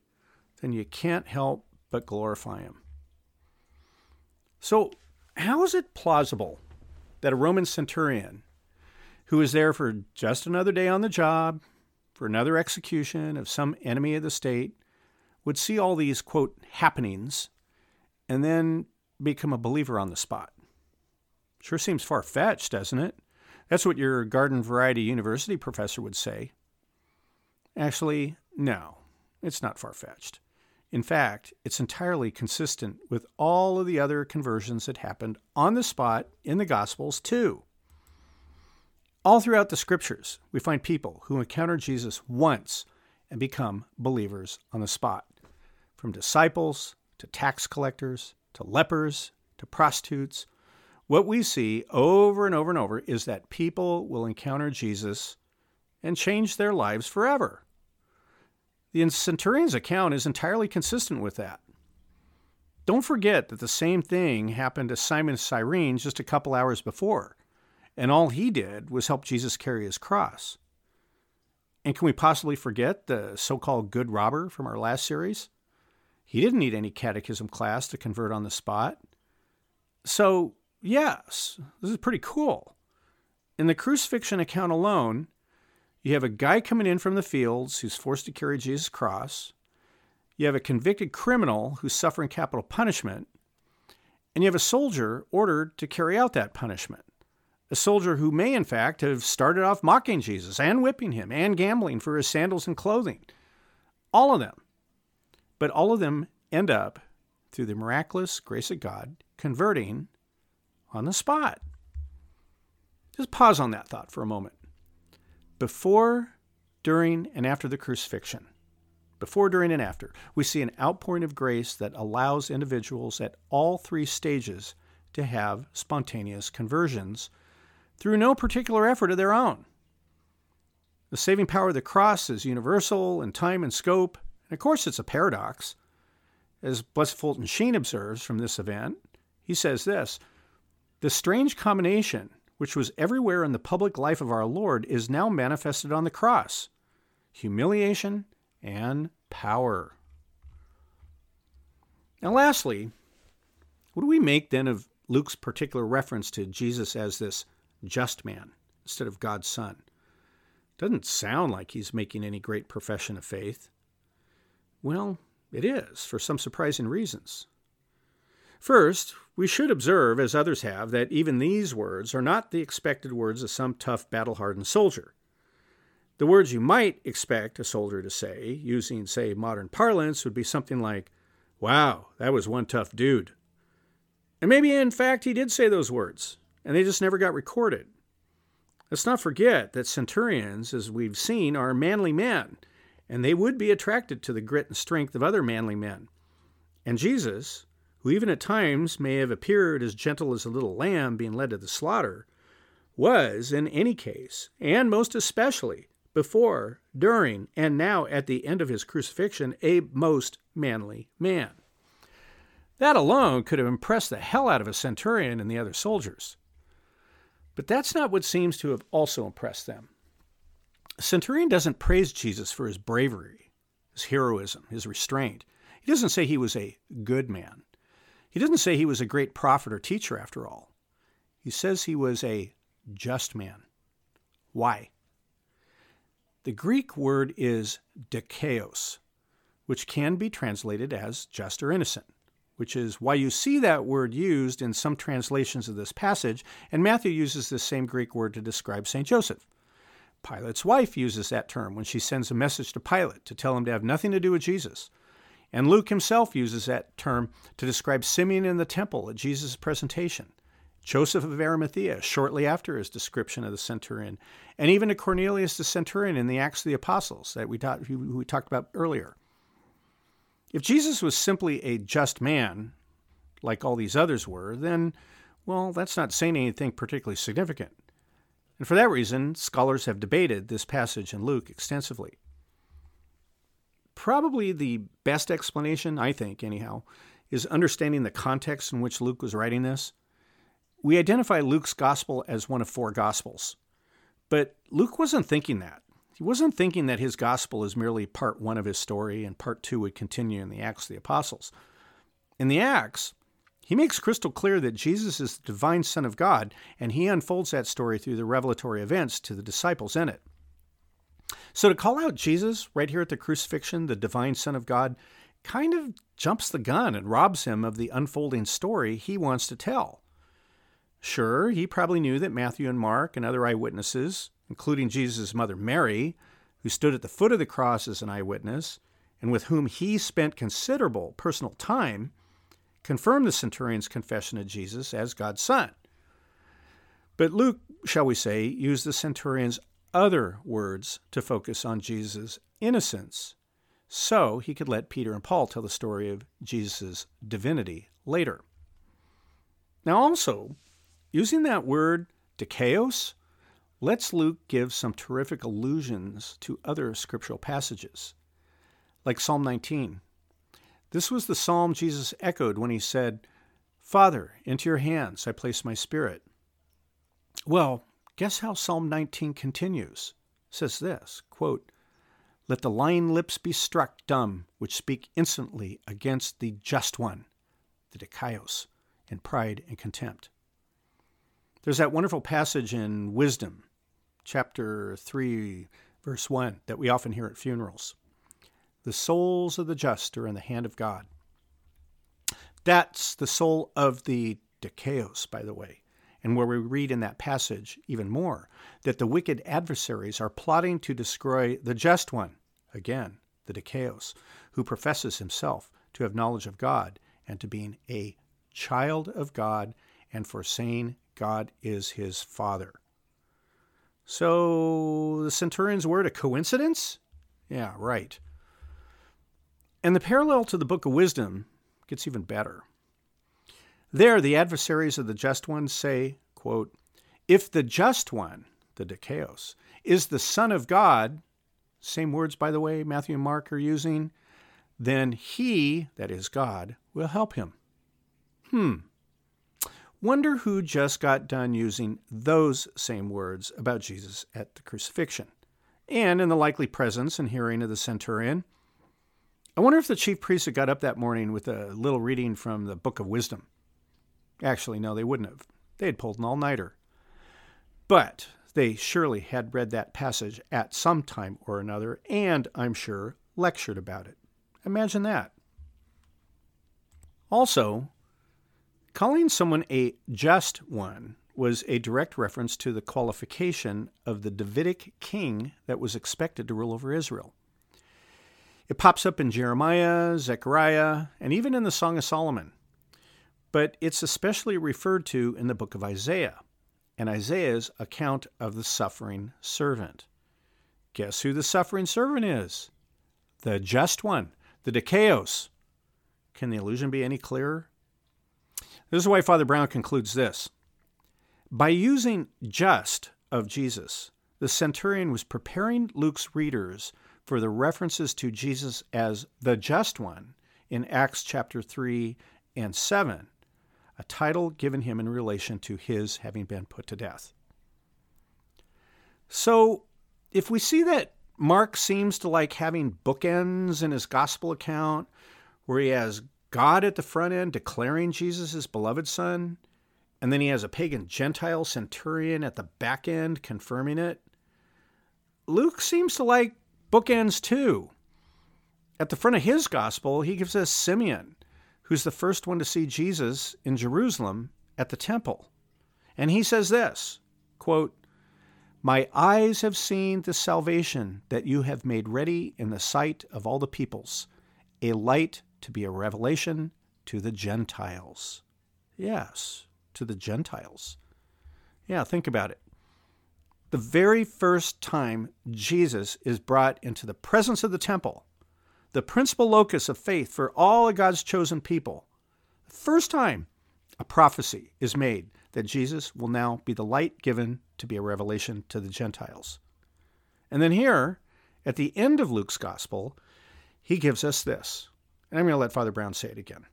then you can't help but glorify him. So how is it plausible that a Roman centurion who is there for just another day on the job, for another execution of some enemy of the state, would see all these, quote, happenings and then become a believer on the spot? Sure seems far-fetched, doesn't it? That's what your garden variety university professor would say. Actually, no, it's not far-fetched. In fact, it's entirely consistent with all of the other conversions that happened on the spot in the Gospels, too. All throughout the Scriptures, we find people who encounter Jesus once and become believers on the spot, from disciples to tax collectors to lepers to prostitutes. What we see over and over and over is that people will encounter Jesus and change their lives forever. The centurion's account is entirely consistent with that. Don't forget that the same thing happened to Simon of Cyrene just a couple hours before, and all he did was help Jesus carry his cross. And can we possibly forget the so-called good robber from our last series? He didn't need any catechism class to convert on the spot. So, yes, this is pretty cool. In the crucifixion account alone, you have a guy coming in from the fields who's forced to carry Jesus' cross. You have a convicted criminal who's suffering capital punishment. And you have a soldier ordered to carry out that punishment. A soldier who may, in fact, have started off mocking Jesus and whipping him and gambling for his sandals and clothing. All of them. But all of them end up, through the miraculous grace of God, converting on the spot. Just pause on that thought for a moment. Before, during, and after the crucifixion. Before, during, and after, we see an outpouring of grace that allows individuals at all three stages to have spontaneous conversions through no particular effort of their own. The saving power of the cross is universal in time and scope, and of course it's a paradox. As Blessed Fulton Sheen observes from this event, he says this, "The strange combination, which was everywhere in the public life of our Lord, is now manifested on the cross, humiliation and power." Now, lastly, what do we make then of Luke's particular reference to Jesus as this just man instead of God's son? Doesn't sound like he's making any great profession of faith. Well, it is, for some surprising reasons. First, we should observe, as others have, that even these words are not the expected words of some tough, battle-hardened soldier. The words you might expect a soldier to say, using, say, modern parlance, would be something like, "Wow, that was one tough dude." And maybe, in fact, he did say those words, and they just never got recorded. Let's not forget that centurions, as we've seen, are manly men, and they would be attracted to the grit and strength of other manly men. And Jesus, who even at times may have appeared as gentle as a little lamb being led to the slaughter, was, in any case, and most especially, before, during, and now at the end of his crucifixion, a most manly man. That alone could have impressed the hell out of a centurion and the other soldiers. But that's not what seems to have also impressed them. A centurion doesn't praise Jesus for his bravery, his heroism, his restraint. He doesn't say he was a good man. He doesn't say he was a great prophet or teacher after all. He says he was a just man. Why? The Greek word is dikaios, which can be translated as just or innocent, which is why you see that word used in some translations of this passage, and Matthew uses this same Greek word to describe St. Joseph. Pilate's wife uses that term when she sends a message to Pilate to tell him to have nothing to do with Jesus. And Luke himself uses that term to describe Simeon in the temple at Jesus' presentation, Joseph of Arimathea, shortly after his description of the centurion, and even to Cornelius the centurion in the Acts of the Apostles that we talked about earlier. If Jesus was simply a just man, like all these others were, then, well, that's not saying anything particularly significant. And for that reason, scholars have debated this passage in Luke extensively. Probably the best explanation, I think, anyhow, is understanding the context in which Luke was writing this. We identify Luke's gospel as one of four gospels, but Luke wasn't thinking that. He wasn't thinking that his gospel is merely part one of his story and part two would continue in the Acts of the Apostles. In the Acts, he makes crystal clear that Jesus is the divine Son of God, and he unfolds that story through the revelatory events to the disciples in it. So to call out Jesus right here at the crucifixion, the divine Son of God, kind of jumps the gun and robs him of the unfolding story he wants to tell. Sure, he probably knew that Matthew and Mark and other eyewitnesses, including Jesus' mother Mary, who stood at the foot of the cross as an eyewitness, and with whom he spent considerable personal time, confirmed the centurion's confession of Jesus as God's son. But Luke, shall we say, used the centurion's other words to focus on Jesus' innocence, so he could let Peter and Paul tell the story of Jesus' divinity later. Now also, using that word, dikaios, lets Luke give some terrific allusions to other scriptural passages, like Psalm 19. This was the psalm Jesus echoed when he said, "Father, into your hands I place my spirit." Well, guess how Psalm 19 continues? It says this, quote, "Let the lying lips be struck dumb, which speak instantly against the just one," the dikaios, in pride and contempt. There's that wonderful passage in Wisdom, chapter 3, verse 1, that we often hear at funerals. "The souls of the just are in the hand of God." That's the soul of the dikaios, by the way, and where we read in that passage even more that the wicked adversaries are plotting to destroy the just one, again, the dikaios, who professes himself to have knowledge of God and to being a child of God and for saying God is his father. So the centurion's word a coincidence? Yeah, right. And the parallel to the Book of Wisdom gets even better. There, the adversaries of the just one say, quote, "If the just one," the dikaios, "is the Son of God," same words, by the way, Matthew and Mark are using, "then he," that is God, "will help him." Wonder who just got done using those same words about Jesus at the crucifixion, and in the likely presence and hearing of the centurion. I wonder if the chief priests had got up that morning with a little reading from the Book of Wisdom. Actually, no, they wouldn't have. They had pulled an all-nighter. But they surely had read that passage at some time or another, and I'm sure lectured about it. Imagine that. Also, calling someone a just one was a direct reference to the qualification of the Davidic king that was expected to rule over Israel. It pops up in Jeremiah, Zechariah, and even in the Song of Solomon. But it's especially referred to in the book of Isaiah, and Isaiah's account of the suffering servant. Guess who the suffering servant is? The just one, the dikaios. Can the allusion be any clearer? This is why Father Brown concludes this. By using just of Jesus, the centurion was preparing Luke's readers for the references to Jesus as the just one in Acts chapter 3 and 7, a title given him in relation to his having been put to death. So, if we see that Mark seems to like having bookends in his gospel account, where he has God at the front end declaring Jesus his beloved son, and then he has a pagan Gentile centurion at the back end confirming it, Luke seems to like bookends too. At the front of his gospel, he gives us Simeon, who's the first one to see Jesus in Jerusalem at the temple. And he says this, quote, "My eyes have seen the salvation that you have made ready in the sight of all the peoples, a light to be a revelation to the Gentiles." Yes, to the Gentiles. Yeah, think about it. The very first time Jesus is brought into the presence of the temple, the principal locus of faith for all of God's chosen people, the first time a prophecy is made that Jesus will now be the light given to be a revelation to the Gentiles. And then here, at the end of Luke's gospel, he gives us this. And I'm going to let Father Brown say it again.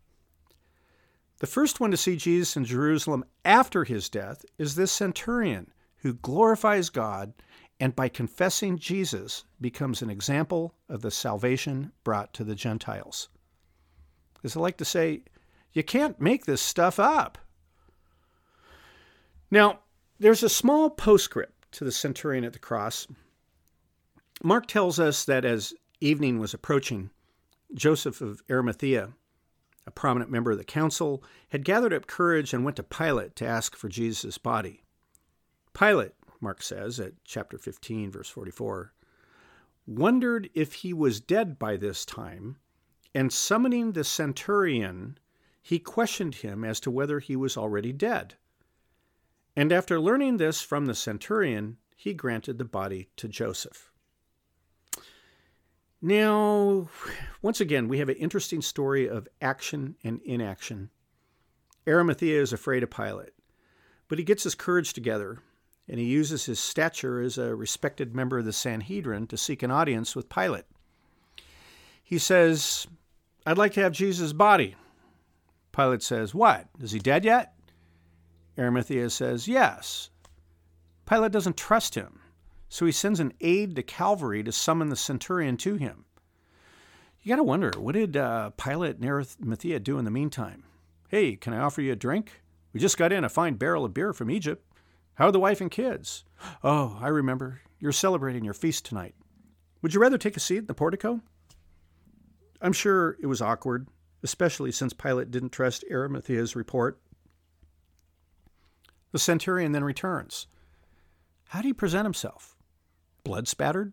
The first one to see Jesus in Jerusalem after his death is this centurion, who glorifies God and by confessing Jesus becomes an example of the salvation brought to the Gentiles. As I like to say, you can't make this stuff up. Now, there's a small postscript to the centurion at the cross. Mark tells us that as evening was approaching, Joseph of Arimathea, a prominent member of the council, had gathered up courage and went to Pilate to ask for Jesus' body. Pilate, Mark says at chapter 15, verse 44, wondered if he was dead by this time, and summoning the centurion, he questioned him as to whether he was already dead. And after learning this from the centurion, he granted the body to Joseph. Now, once again, we have an interesting story of action and inaction. Arimathea is afraid of Pilate, but he gets his courage together, and he uses his stature as a respected member of the Sanhedrin to seek an audience with Pilate. He says, I'd like to have Jesus' body. Pilate says, what? Is he dead yet? Arimathea says, yes. Pilate doesn't trust him, so he sends an aide to Calvary to summon the centurion to him. You got to wonder, what did Pilate and Arimathea do in the meantime? Hey, can I offer you a drink? We just got in a fine barrel of beer from Egypt. How are the wife and kids? Oh, I remember. You're celebrating your feast tonight. Would you rather take a seat in the portico? I'm sure it was awkward, especially since Pilate didn't trust Arimathea's report. The centurion then returns. How do you present himself? Blood spattered?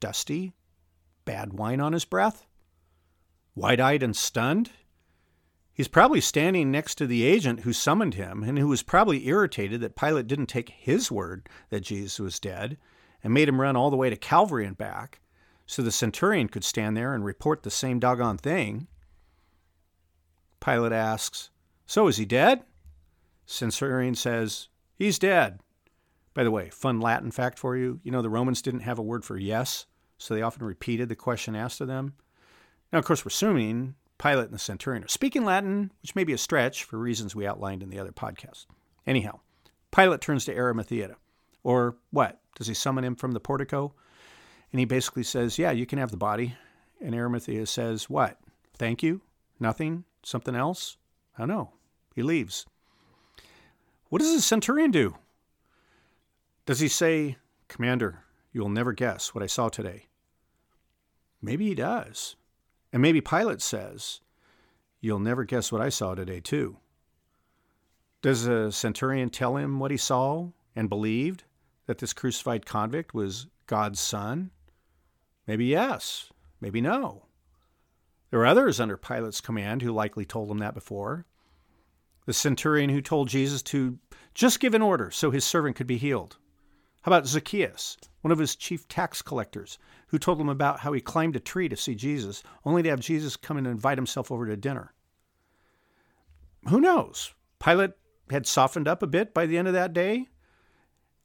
Dusty? Bad wine on his breath? Wide-eyed and stunned? He's probably standing next to the agent who summoned him and who was probably irritated that Pilate didn't take his word that Jesus was dead and made him run all the way to Calvary and back so the centurion could stand there and report the same doggone thing. Pilate asks, so is he dead? Centurion says, he's dead. By the way, fun Latin fact for you. You know, the Romans didn't have a word for yes, so they often repeated the question asked to them. Now, of course, we're assuming Pilate and the centurion are speaking Latin, which may be a stretch for reasons we outlined in the other podcast. Anyhow, Pilate turns to Arimathea, or what? Does he summon him from the portico? And he basically says, yeah, you can have the body. And Arimathea says, what? Thank you? Nothing? Something else? I don't know. He leaves. What does the centurion do? Does he say, Commander, you will never guess what I saw today? Maybe he does. And maybe Pilate says, you'll never guess what I saw today, too. Does the centurion tell him what he saw and believed, that this crucified convict was God's son? Maybe yes, maybe no. There were others under Pilate's command who likely told him that before. The centurion who told Jesus to just give an order so his servant could be healed. How about Zacchaeus, one of his chief tax collectors, who told him about how he climbed a tree to see Jesus, only to have Jesus come and invite himself over to dinner? Who knows? Pilate had softened up a bit by the end of that day,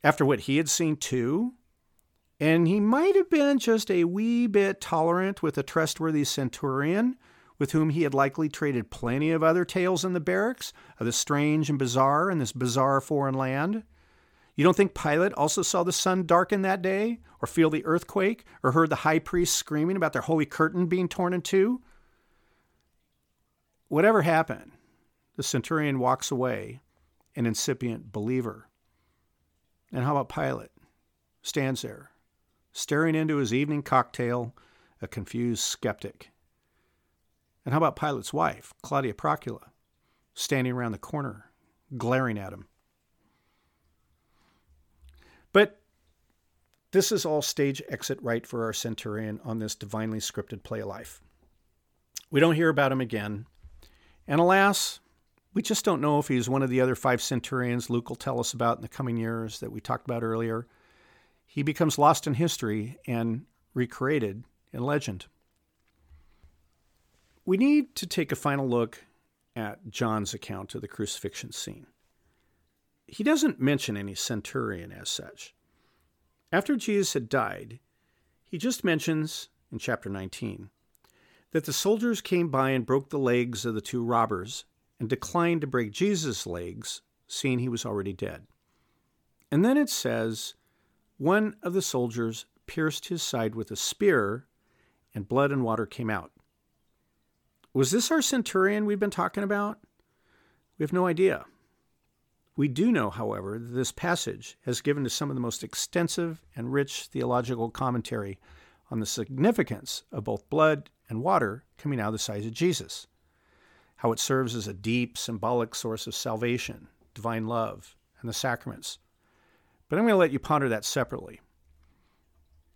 after what he had seen too, and he might have been just a wee bit tolerant with a trustworthy centurion with whom he had likely traded plenty of other tales in the barracks of the strange and bizarre in this bizarre foreign land. You don't think Pilate also saw the sun darken that day, or feel the earthquake, or heard the high priest screaming about their holy curtain being torn in two? Whatever happened, the centurion walks away, an incipient believer. And how about Pilate? Stands there, staring into his evening cocktail, a confused skeptic. And how about Pilate's wife, Claudia Procula, standing around the corner, glaring at him? But this is all stage exit right for our centurion on this divinely scripted play of life. We don't hear about him again. And alas, we just don't know if he's one of the other five centurions Luke will tell us about in the coming years that we talked about earlier. He becomes lost in history and recreated in legend. We need to take a final look at John's account of the crucifixion scene. He doesn't mention any centurion as such. After Jesus had died, he just mentions, in chapter 19, that the soldiers came by and broke the legs of the two robbers and declined to break Jesus' legs, seeing he was already dead. And then it says, one of the soldiers pierced his side with a spear, and blood and water came out. Was this our centurion we've been talking about? We have no idea. We do know, however, that this passage has given to some of the most extensive and rich theological commentary on the significance of both blood and water coming out of the sides of Jesus, how it serves as a deep symbolic source of salvation, divine love, and the sacraments. But I'm going to let you ponder that separately.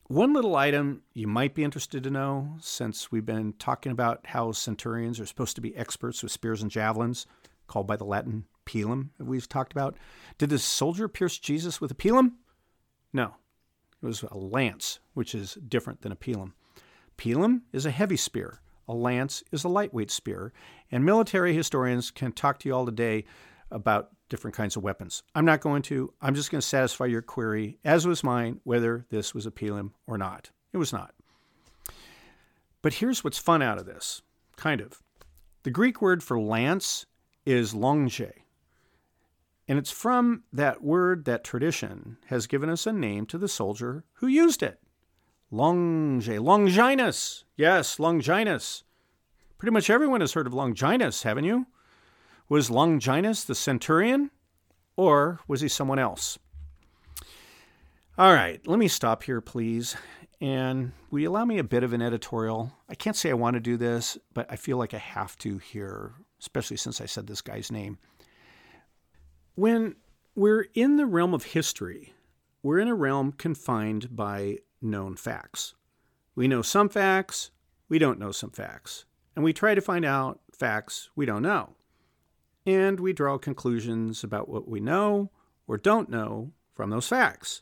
One little item you might be interested to know, since we've been talking about how centurions are supposed to be experts with spears and javelins, called by the Latin pilum that we've talked about. Did this soldier pierce Jesus with a pilum? No. It was a lance, which is different than a pilum. Pilum is a heavy spear. A lance is a lightweight spear. And military historians can talk to you all today about different kinds of weapons. I'm not going to. I'm just going to satisfy your query, as was mine, whether this was a pilum or not. It was not. But here's what's fun out of this. Kind of. The Greek word for lance is longe, and it's from that word that tradition has given us a name to the soldier who used it. Longe, Longinus. Yes, Longinus. Pretty much everyone has heard of Longinus, haven't you? Was Longinus the centurion, or was he someone else? All right, let me stop here, please. And will you allow me a bit of an editorial? I can't say I want to do this, but I feel like I have to here, especially since I said this guy's name. When we're in the realm of history, we're in a realm confined by known facts. We know some facts, we don't know some facts, and we try to find out facts we don't know. And we draw conclusions about what we know or don't know from those facts.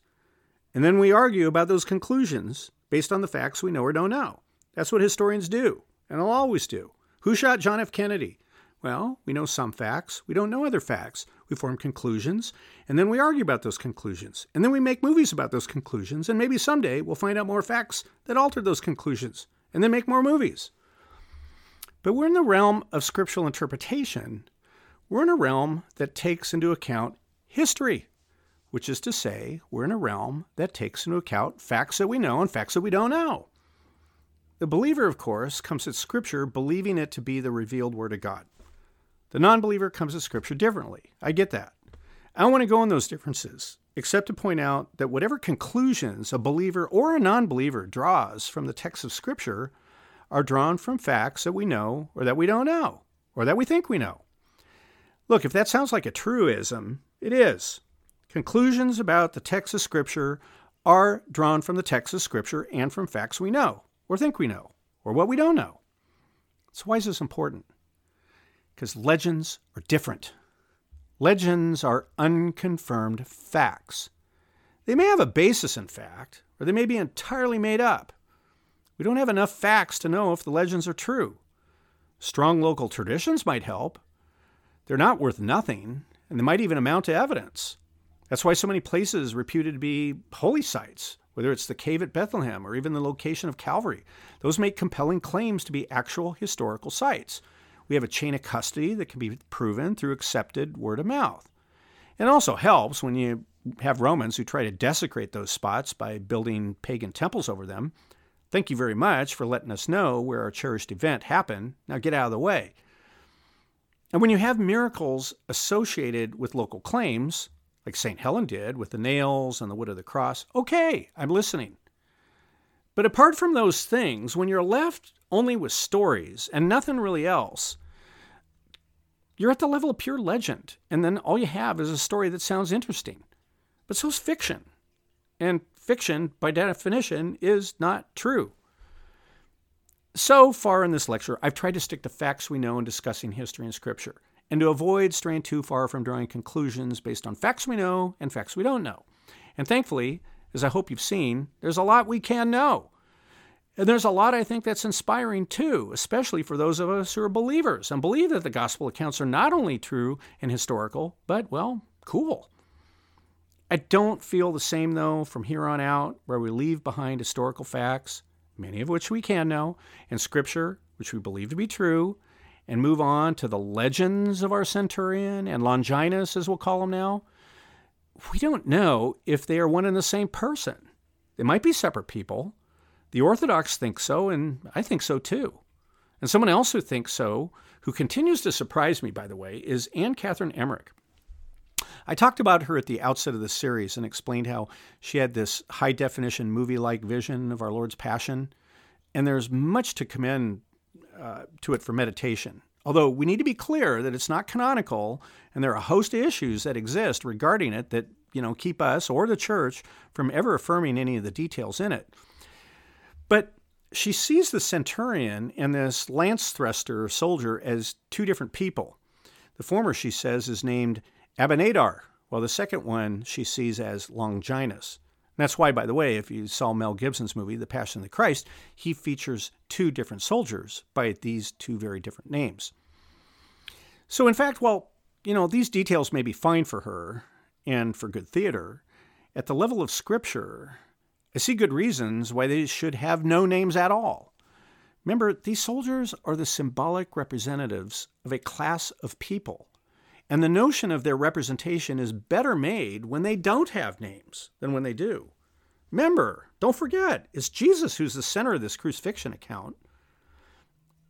And then we argue about those conclusions based on the facts we know or don't know. That's what historians do, and they'll always do. Who shot John F. Kennedy? Well, we know some facts. We don't know other facts. We form conclusions, and then we argue about those conclusions. And then we make movies about those conclusions, and maybe someday we'll find out more facts that alter those conclusions, and then make more movies. But we're in the realm of scriptural interpretation. We're in a realm that takes into account history, which is to say, we're in a realm that takes into account facts that we know and facts that we don't know. The believer, of course, comes at Scripture believing it to be the revealed Word of God. The non-believer comes at Scripture differently. I get that. I don't want to go on those differences, except to point out that whatever conclusions a believer or a non-believer draws from the text of Scripture are drawn from facts that we know or that we don't know, or that we think we know. Look, if that sounds like a truism, it is. Conclusions about the text of Scripture are drawn from the text of Scripture and from facts we know, or think we know, or what we don't know. So why is this important? Because legends are different. Legends are unconfirmed facts. They may have a basis in fact, or they may be entirely made up. We don't have enough facts to know if the legends are true. Strong local traditions might help. They're not worth nothing, and they might even amount to evidence. That's why so many places reputed to be holy sites, whether it's the cave at Bethlehem or even the location of Calvary, those make compelling claims to be actual historical sites. We have a chain of custody that can be proven through accepted word of mouth. It also helps when you have Romans who try to desecrate those spots by building pagan temples over them. Thank you very much for letting us know where our cherished event happened. Now get out of the way. And when you have miracles associated with local claims, like St. Helen did with the nails and the wood of the cross, okay, I'm listening. But apart from those things, when you're left only with stories and nothing really else, you're at the level of pure legend, and then all you have is a story that sounds interesting. But so is fiction. And fiction, by definition, is not true. So far in this lecture, I've tried to stick to facts we know in discussing history and Scripture, and to avoid straying too far from drawing conclusions based on facts we know and facts we don't know. And thankfully, as I hope you've seen, there's a lot we can know. And there's a lot I think that's inspiring too, especially for those of us who are believers and believe that the gospel accounts are not only true and historical, but, well, cool. I don't feel the same, though, from here on out, where we leave behind historical facts, many of which we can know, and Scripture, which we believe to be true, and move on to the legends of our centurion and Longinus, as we'll call him now. We don't know if they are one and the same person. They might be separate people. The Orthodox think so, and I think so too. And someone else who thinks so, who continues to surprise me, by the way, is Anne Catherine Emmerich. I talked about her at the outset of the series and explained how she had this high-definition movie-like vision of our Lord's Passion, and there's much to commend to it for meditation. Although we need to be clear that it's not canonical, and there are a host of issues that exist regarding it that, keep us or the church from ever affirming any of the details in it. But she sees the centurion and this lance thruster soldier as two different people. The former, she says, is named Abinadar, while the second one she sees as Longinus. And that's why, by the way, if you saw Mel Gibson's movie, The Passion of the Christ, he features two different soldiers by these two very different names. So in fact, while, these details may be fine for her and for good theater, at the level of Scripture, I see good reasons why they should have no names at all. Remember, these soldiers are the symbolic representatives of a class of people, and the notion of their representation is better made when they don't have names than when they do. Remember, don't forget, it's Jesus who's the center of this crucifixion account.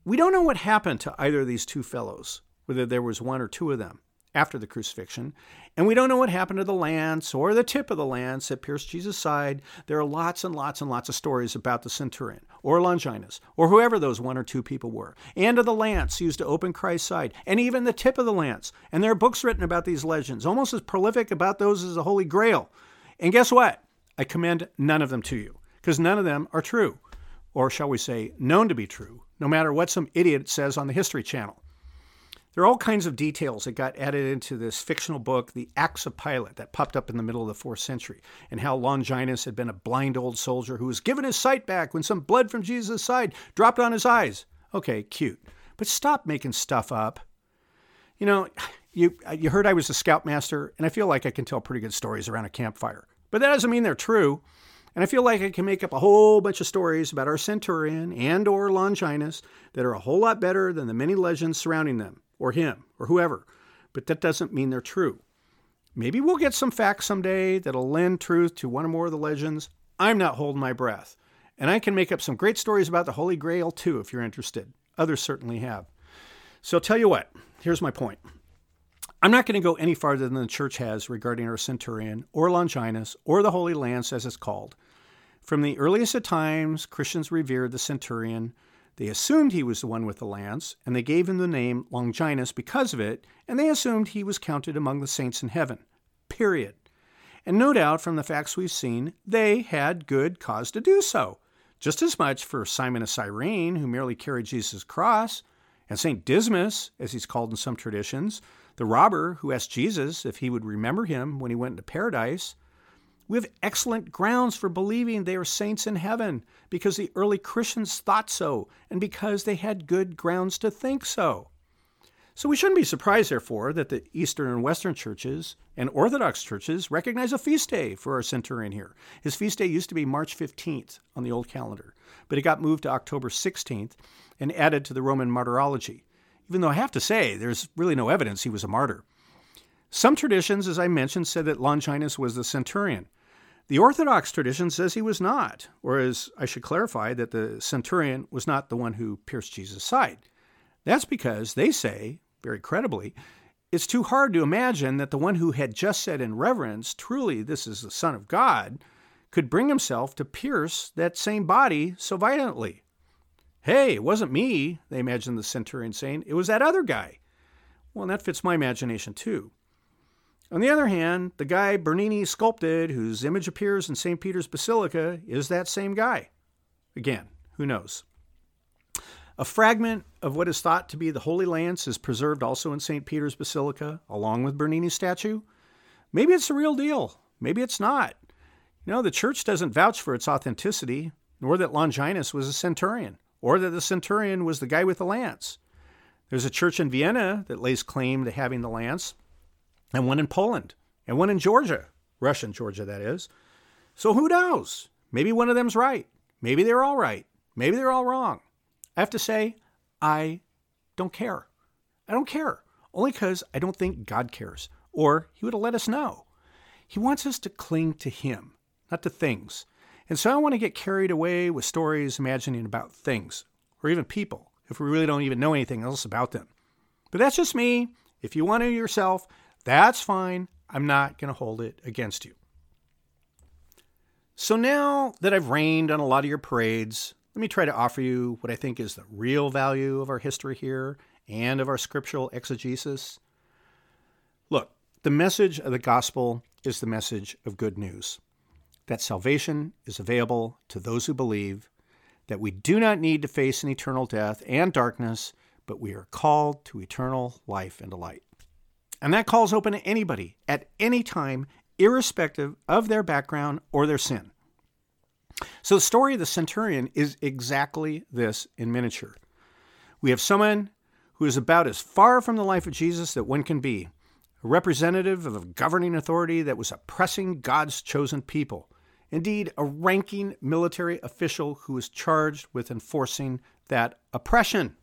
We don't know what happened to either of these two fellows, whether there was one or two of them after the crucifixion, and we don't know what happened to the lance or the tip of the lance that pierced Jesus' side. There are lots and lots and lots of stories about the centurion or Longinus or whoever those one or two people were, and of the lance used to open Christ's side, and even the tip of the lance. And there are books written about these legends, almost as prolific about those as the Holy Grail. And guess what? I commend none of them to you, because none of them are true, or shall we say, known to be true, no matter what some idiot says on the History Channel. There are all kinds of details that got added into this fictional book, The Acts of Pilate, that popped up in the middle of the 4th century, and how Longinus had been a blind old soldier who was given his sight back when some blood from Jesus' side dropped on his eyes. Okay, cute. But stop making stuff up. You know, you heard I was a scoutmaster, and I feel like I can tell pretty good stories around a campfire. But that doesn't mean they're true. And I feel like I can make up a whole bunch of stories about our centurion and or Longinus that are a whole lot better than the many legends surrounding them, or him, or whoever. But that doesn't mean they're true. Maybe we'll get some facts someday that'll lend truth to one or more of the legends. I'm not holding my breath. And I can make up some great stories about the Holy Grail too, if you're interested. Others certainly have. So tell you what, here's my point. I'm not going to go any farther than the church has regarding our centurion, or Longinus, or the Holy Lance, as it's called. From the earliest of times, Christians revered the centurion. They assumed he was the one with the lance, and they gave him the name Longinus because of it, and they assumed he was counted among the saints in heaven. Period. And no doubt, from the facts we've seen, they had good cause to do so. Just as much for Simon of Cyrene, who merely carried Jesus' cross, and St. Dismas, as he's called in some traditions, the robber who asked Jesus if he would remember him when he went into paradise. We have excellent grounds for believing they are saints in heaven because the early Christians thought so and because they had good grounds to think so. So we shouldn't be surprised, therefore, that the Eastern and Western churches and Orthodox churches recognize a feast day for our centurion here. His feast day used to be March 15th on the old calendar, but it got moved to October 16th and added to the Roman martyrology. Even though I have to say, there's really no evidence he was a martyr. Some traditions, as I mentioned, said that Longinus was the centurion. The Orthodox tradition says he was not, or as I should clarify, that the centurion was not the one who pierced Jesus' side. That's because they say, very credibly, it's too hard to imagine that the one who had just said in reverence, truly this is the Son of God, could bring himself to pierce that same body so violently. Hey, it wasn't me, they imagined the centurion saying. It was that other guy. Well, that fits my imagination, too. On the other hand, the guy Bernini sculpted, whose image appears in St. Peter's Basilica, is that same guy. Again, who knows? A fragment of what is thought to be the Holy Lance is preserved also in St. Peter's Basilica, along with Bernini's statue. Maybe it's the real deal. Maybe it's not. You know, the church doesn't vouch for its authenticity, nor that Longinus was a centurion, or that the centurion was the guy with the lance. There's a church in Vienna that lays claim to having the lance, and one in Poland, and one in Georgia, Russian Georgia, that is. So who knows? Maybe one of them's right. Maybe they're all right. Maybe they're all wrong. I have to say, I don't care. I don't care, only because I don't think God cares, or he would have let us know. He wants us to cling to him, not to things. And so I don't want to get carried away with stories imagining about things, or even people, if we really don't even know anything else about them. But that's just me. If you want to yourself, that's fine. I'm not going to hold it against you. So now that I've rained on a lot of your parades, let me try to offer you what I think is the real value of our history here and of our scriptural exegesis. Look, the message of the gospel is the message of good news, that salvation is available to those who believe, that we do not need to face an eternal death and darkness, but we are called to eternal life and to light. And that call is open to anybody at any time, irrespective of their background or their sin. So the story of the centurion is exactly this in miniature. We have someone who is about as far from the life of Jesus that one can be, a representative of a governing authority that was oppressing God's chosen people. Indeed, a ranking military official who is charged with enforcing that oppression.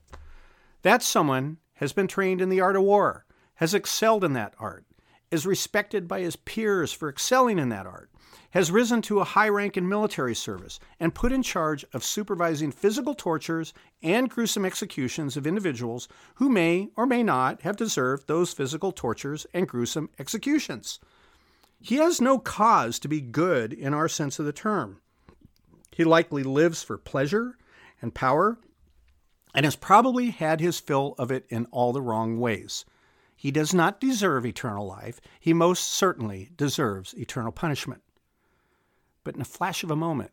That someone has been trained in the art of war, has excelled in that art, is respected by his peers for excelling in that art, has risen to a high rank in military service, and put in charge of supervising physical tortures and gruesome executions of individuals who may or may not have deserved those physical tortures and gruesome executions. He has no cause to be good in our sense of the term. He likely lives for pleasure and power, and has probably had his fill of it in all the wrong ways. He does not deserve eternal life. He most certainly deserves eternal punishment. But in a flash of a moment,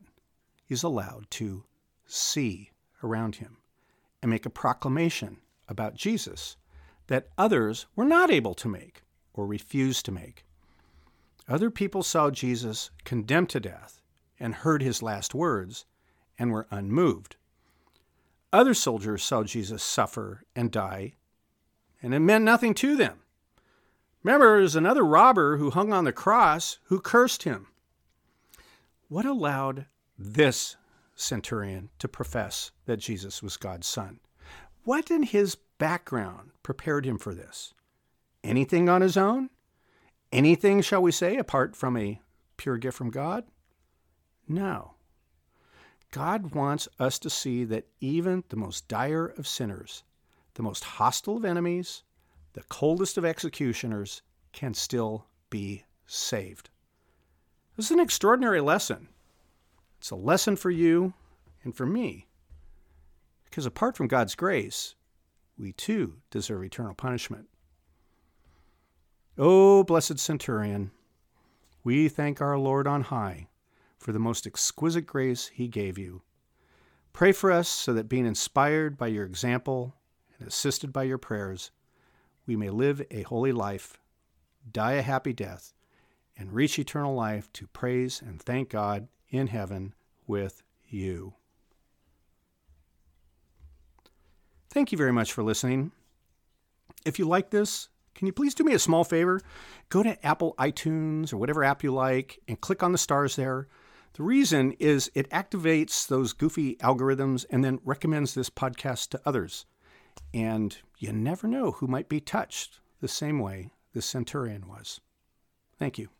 he's allowed to see around him and make a proclamation about Jesus that others were not able to make or refused to make. Other people saw Jesus condemned to death and heard his last words and were unmoved. Other soldiers saw Jesus suffer and die, and it meant nothing to them. Remember, there's another robber who hung on the cross who cursed him. What allowed this centurion to profess that Jesus was God's son? What in his background prepared him for this? Anything on his own? Anything, shall we say, apart from a pure gift from God? No. God wants us to see that even the most dire of sinners, the most hostile of enemies, the coldest of executioners can still be saved. This is an extraordinary lesson. It's a lesson for you and for me. Because apart from God's grace, we too deserve eternal punishment. O blessed centurion, we thank our Lord on high for the most exquisite grace he gave you. Pray for us so that being inspired by your example and assisted by your prayers, we may live a holy life, die a happy death, and reach eternal life to praise and thank God in heaven with you. Thank you very much for listening. If you like this, can you please do me a small favor? Go to Apple iTunes or whatever app you like and click on the stars there. The reason is it activates those goofy algorithms and then recommends this podcast to others. And you never know who might be touched the same way the centurion was. Thank you.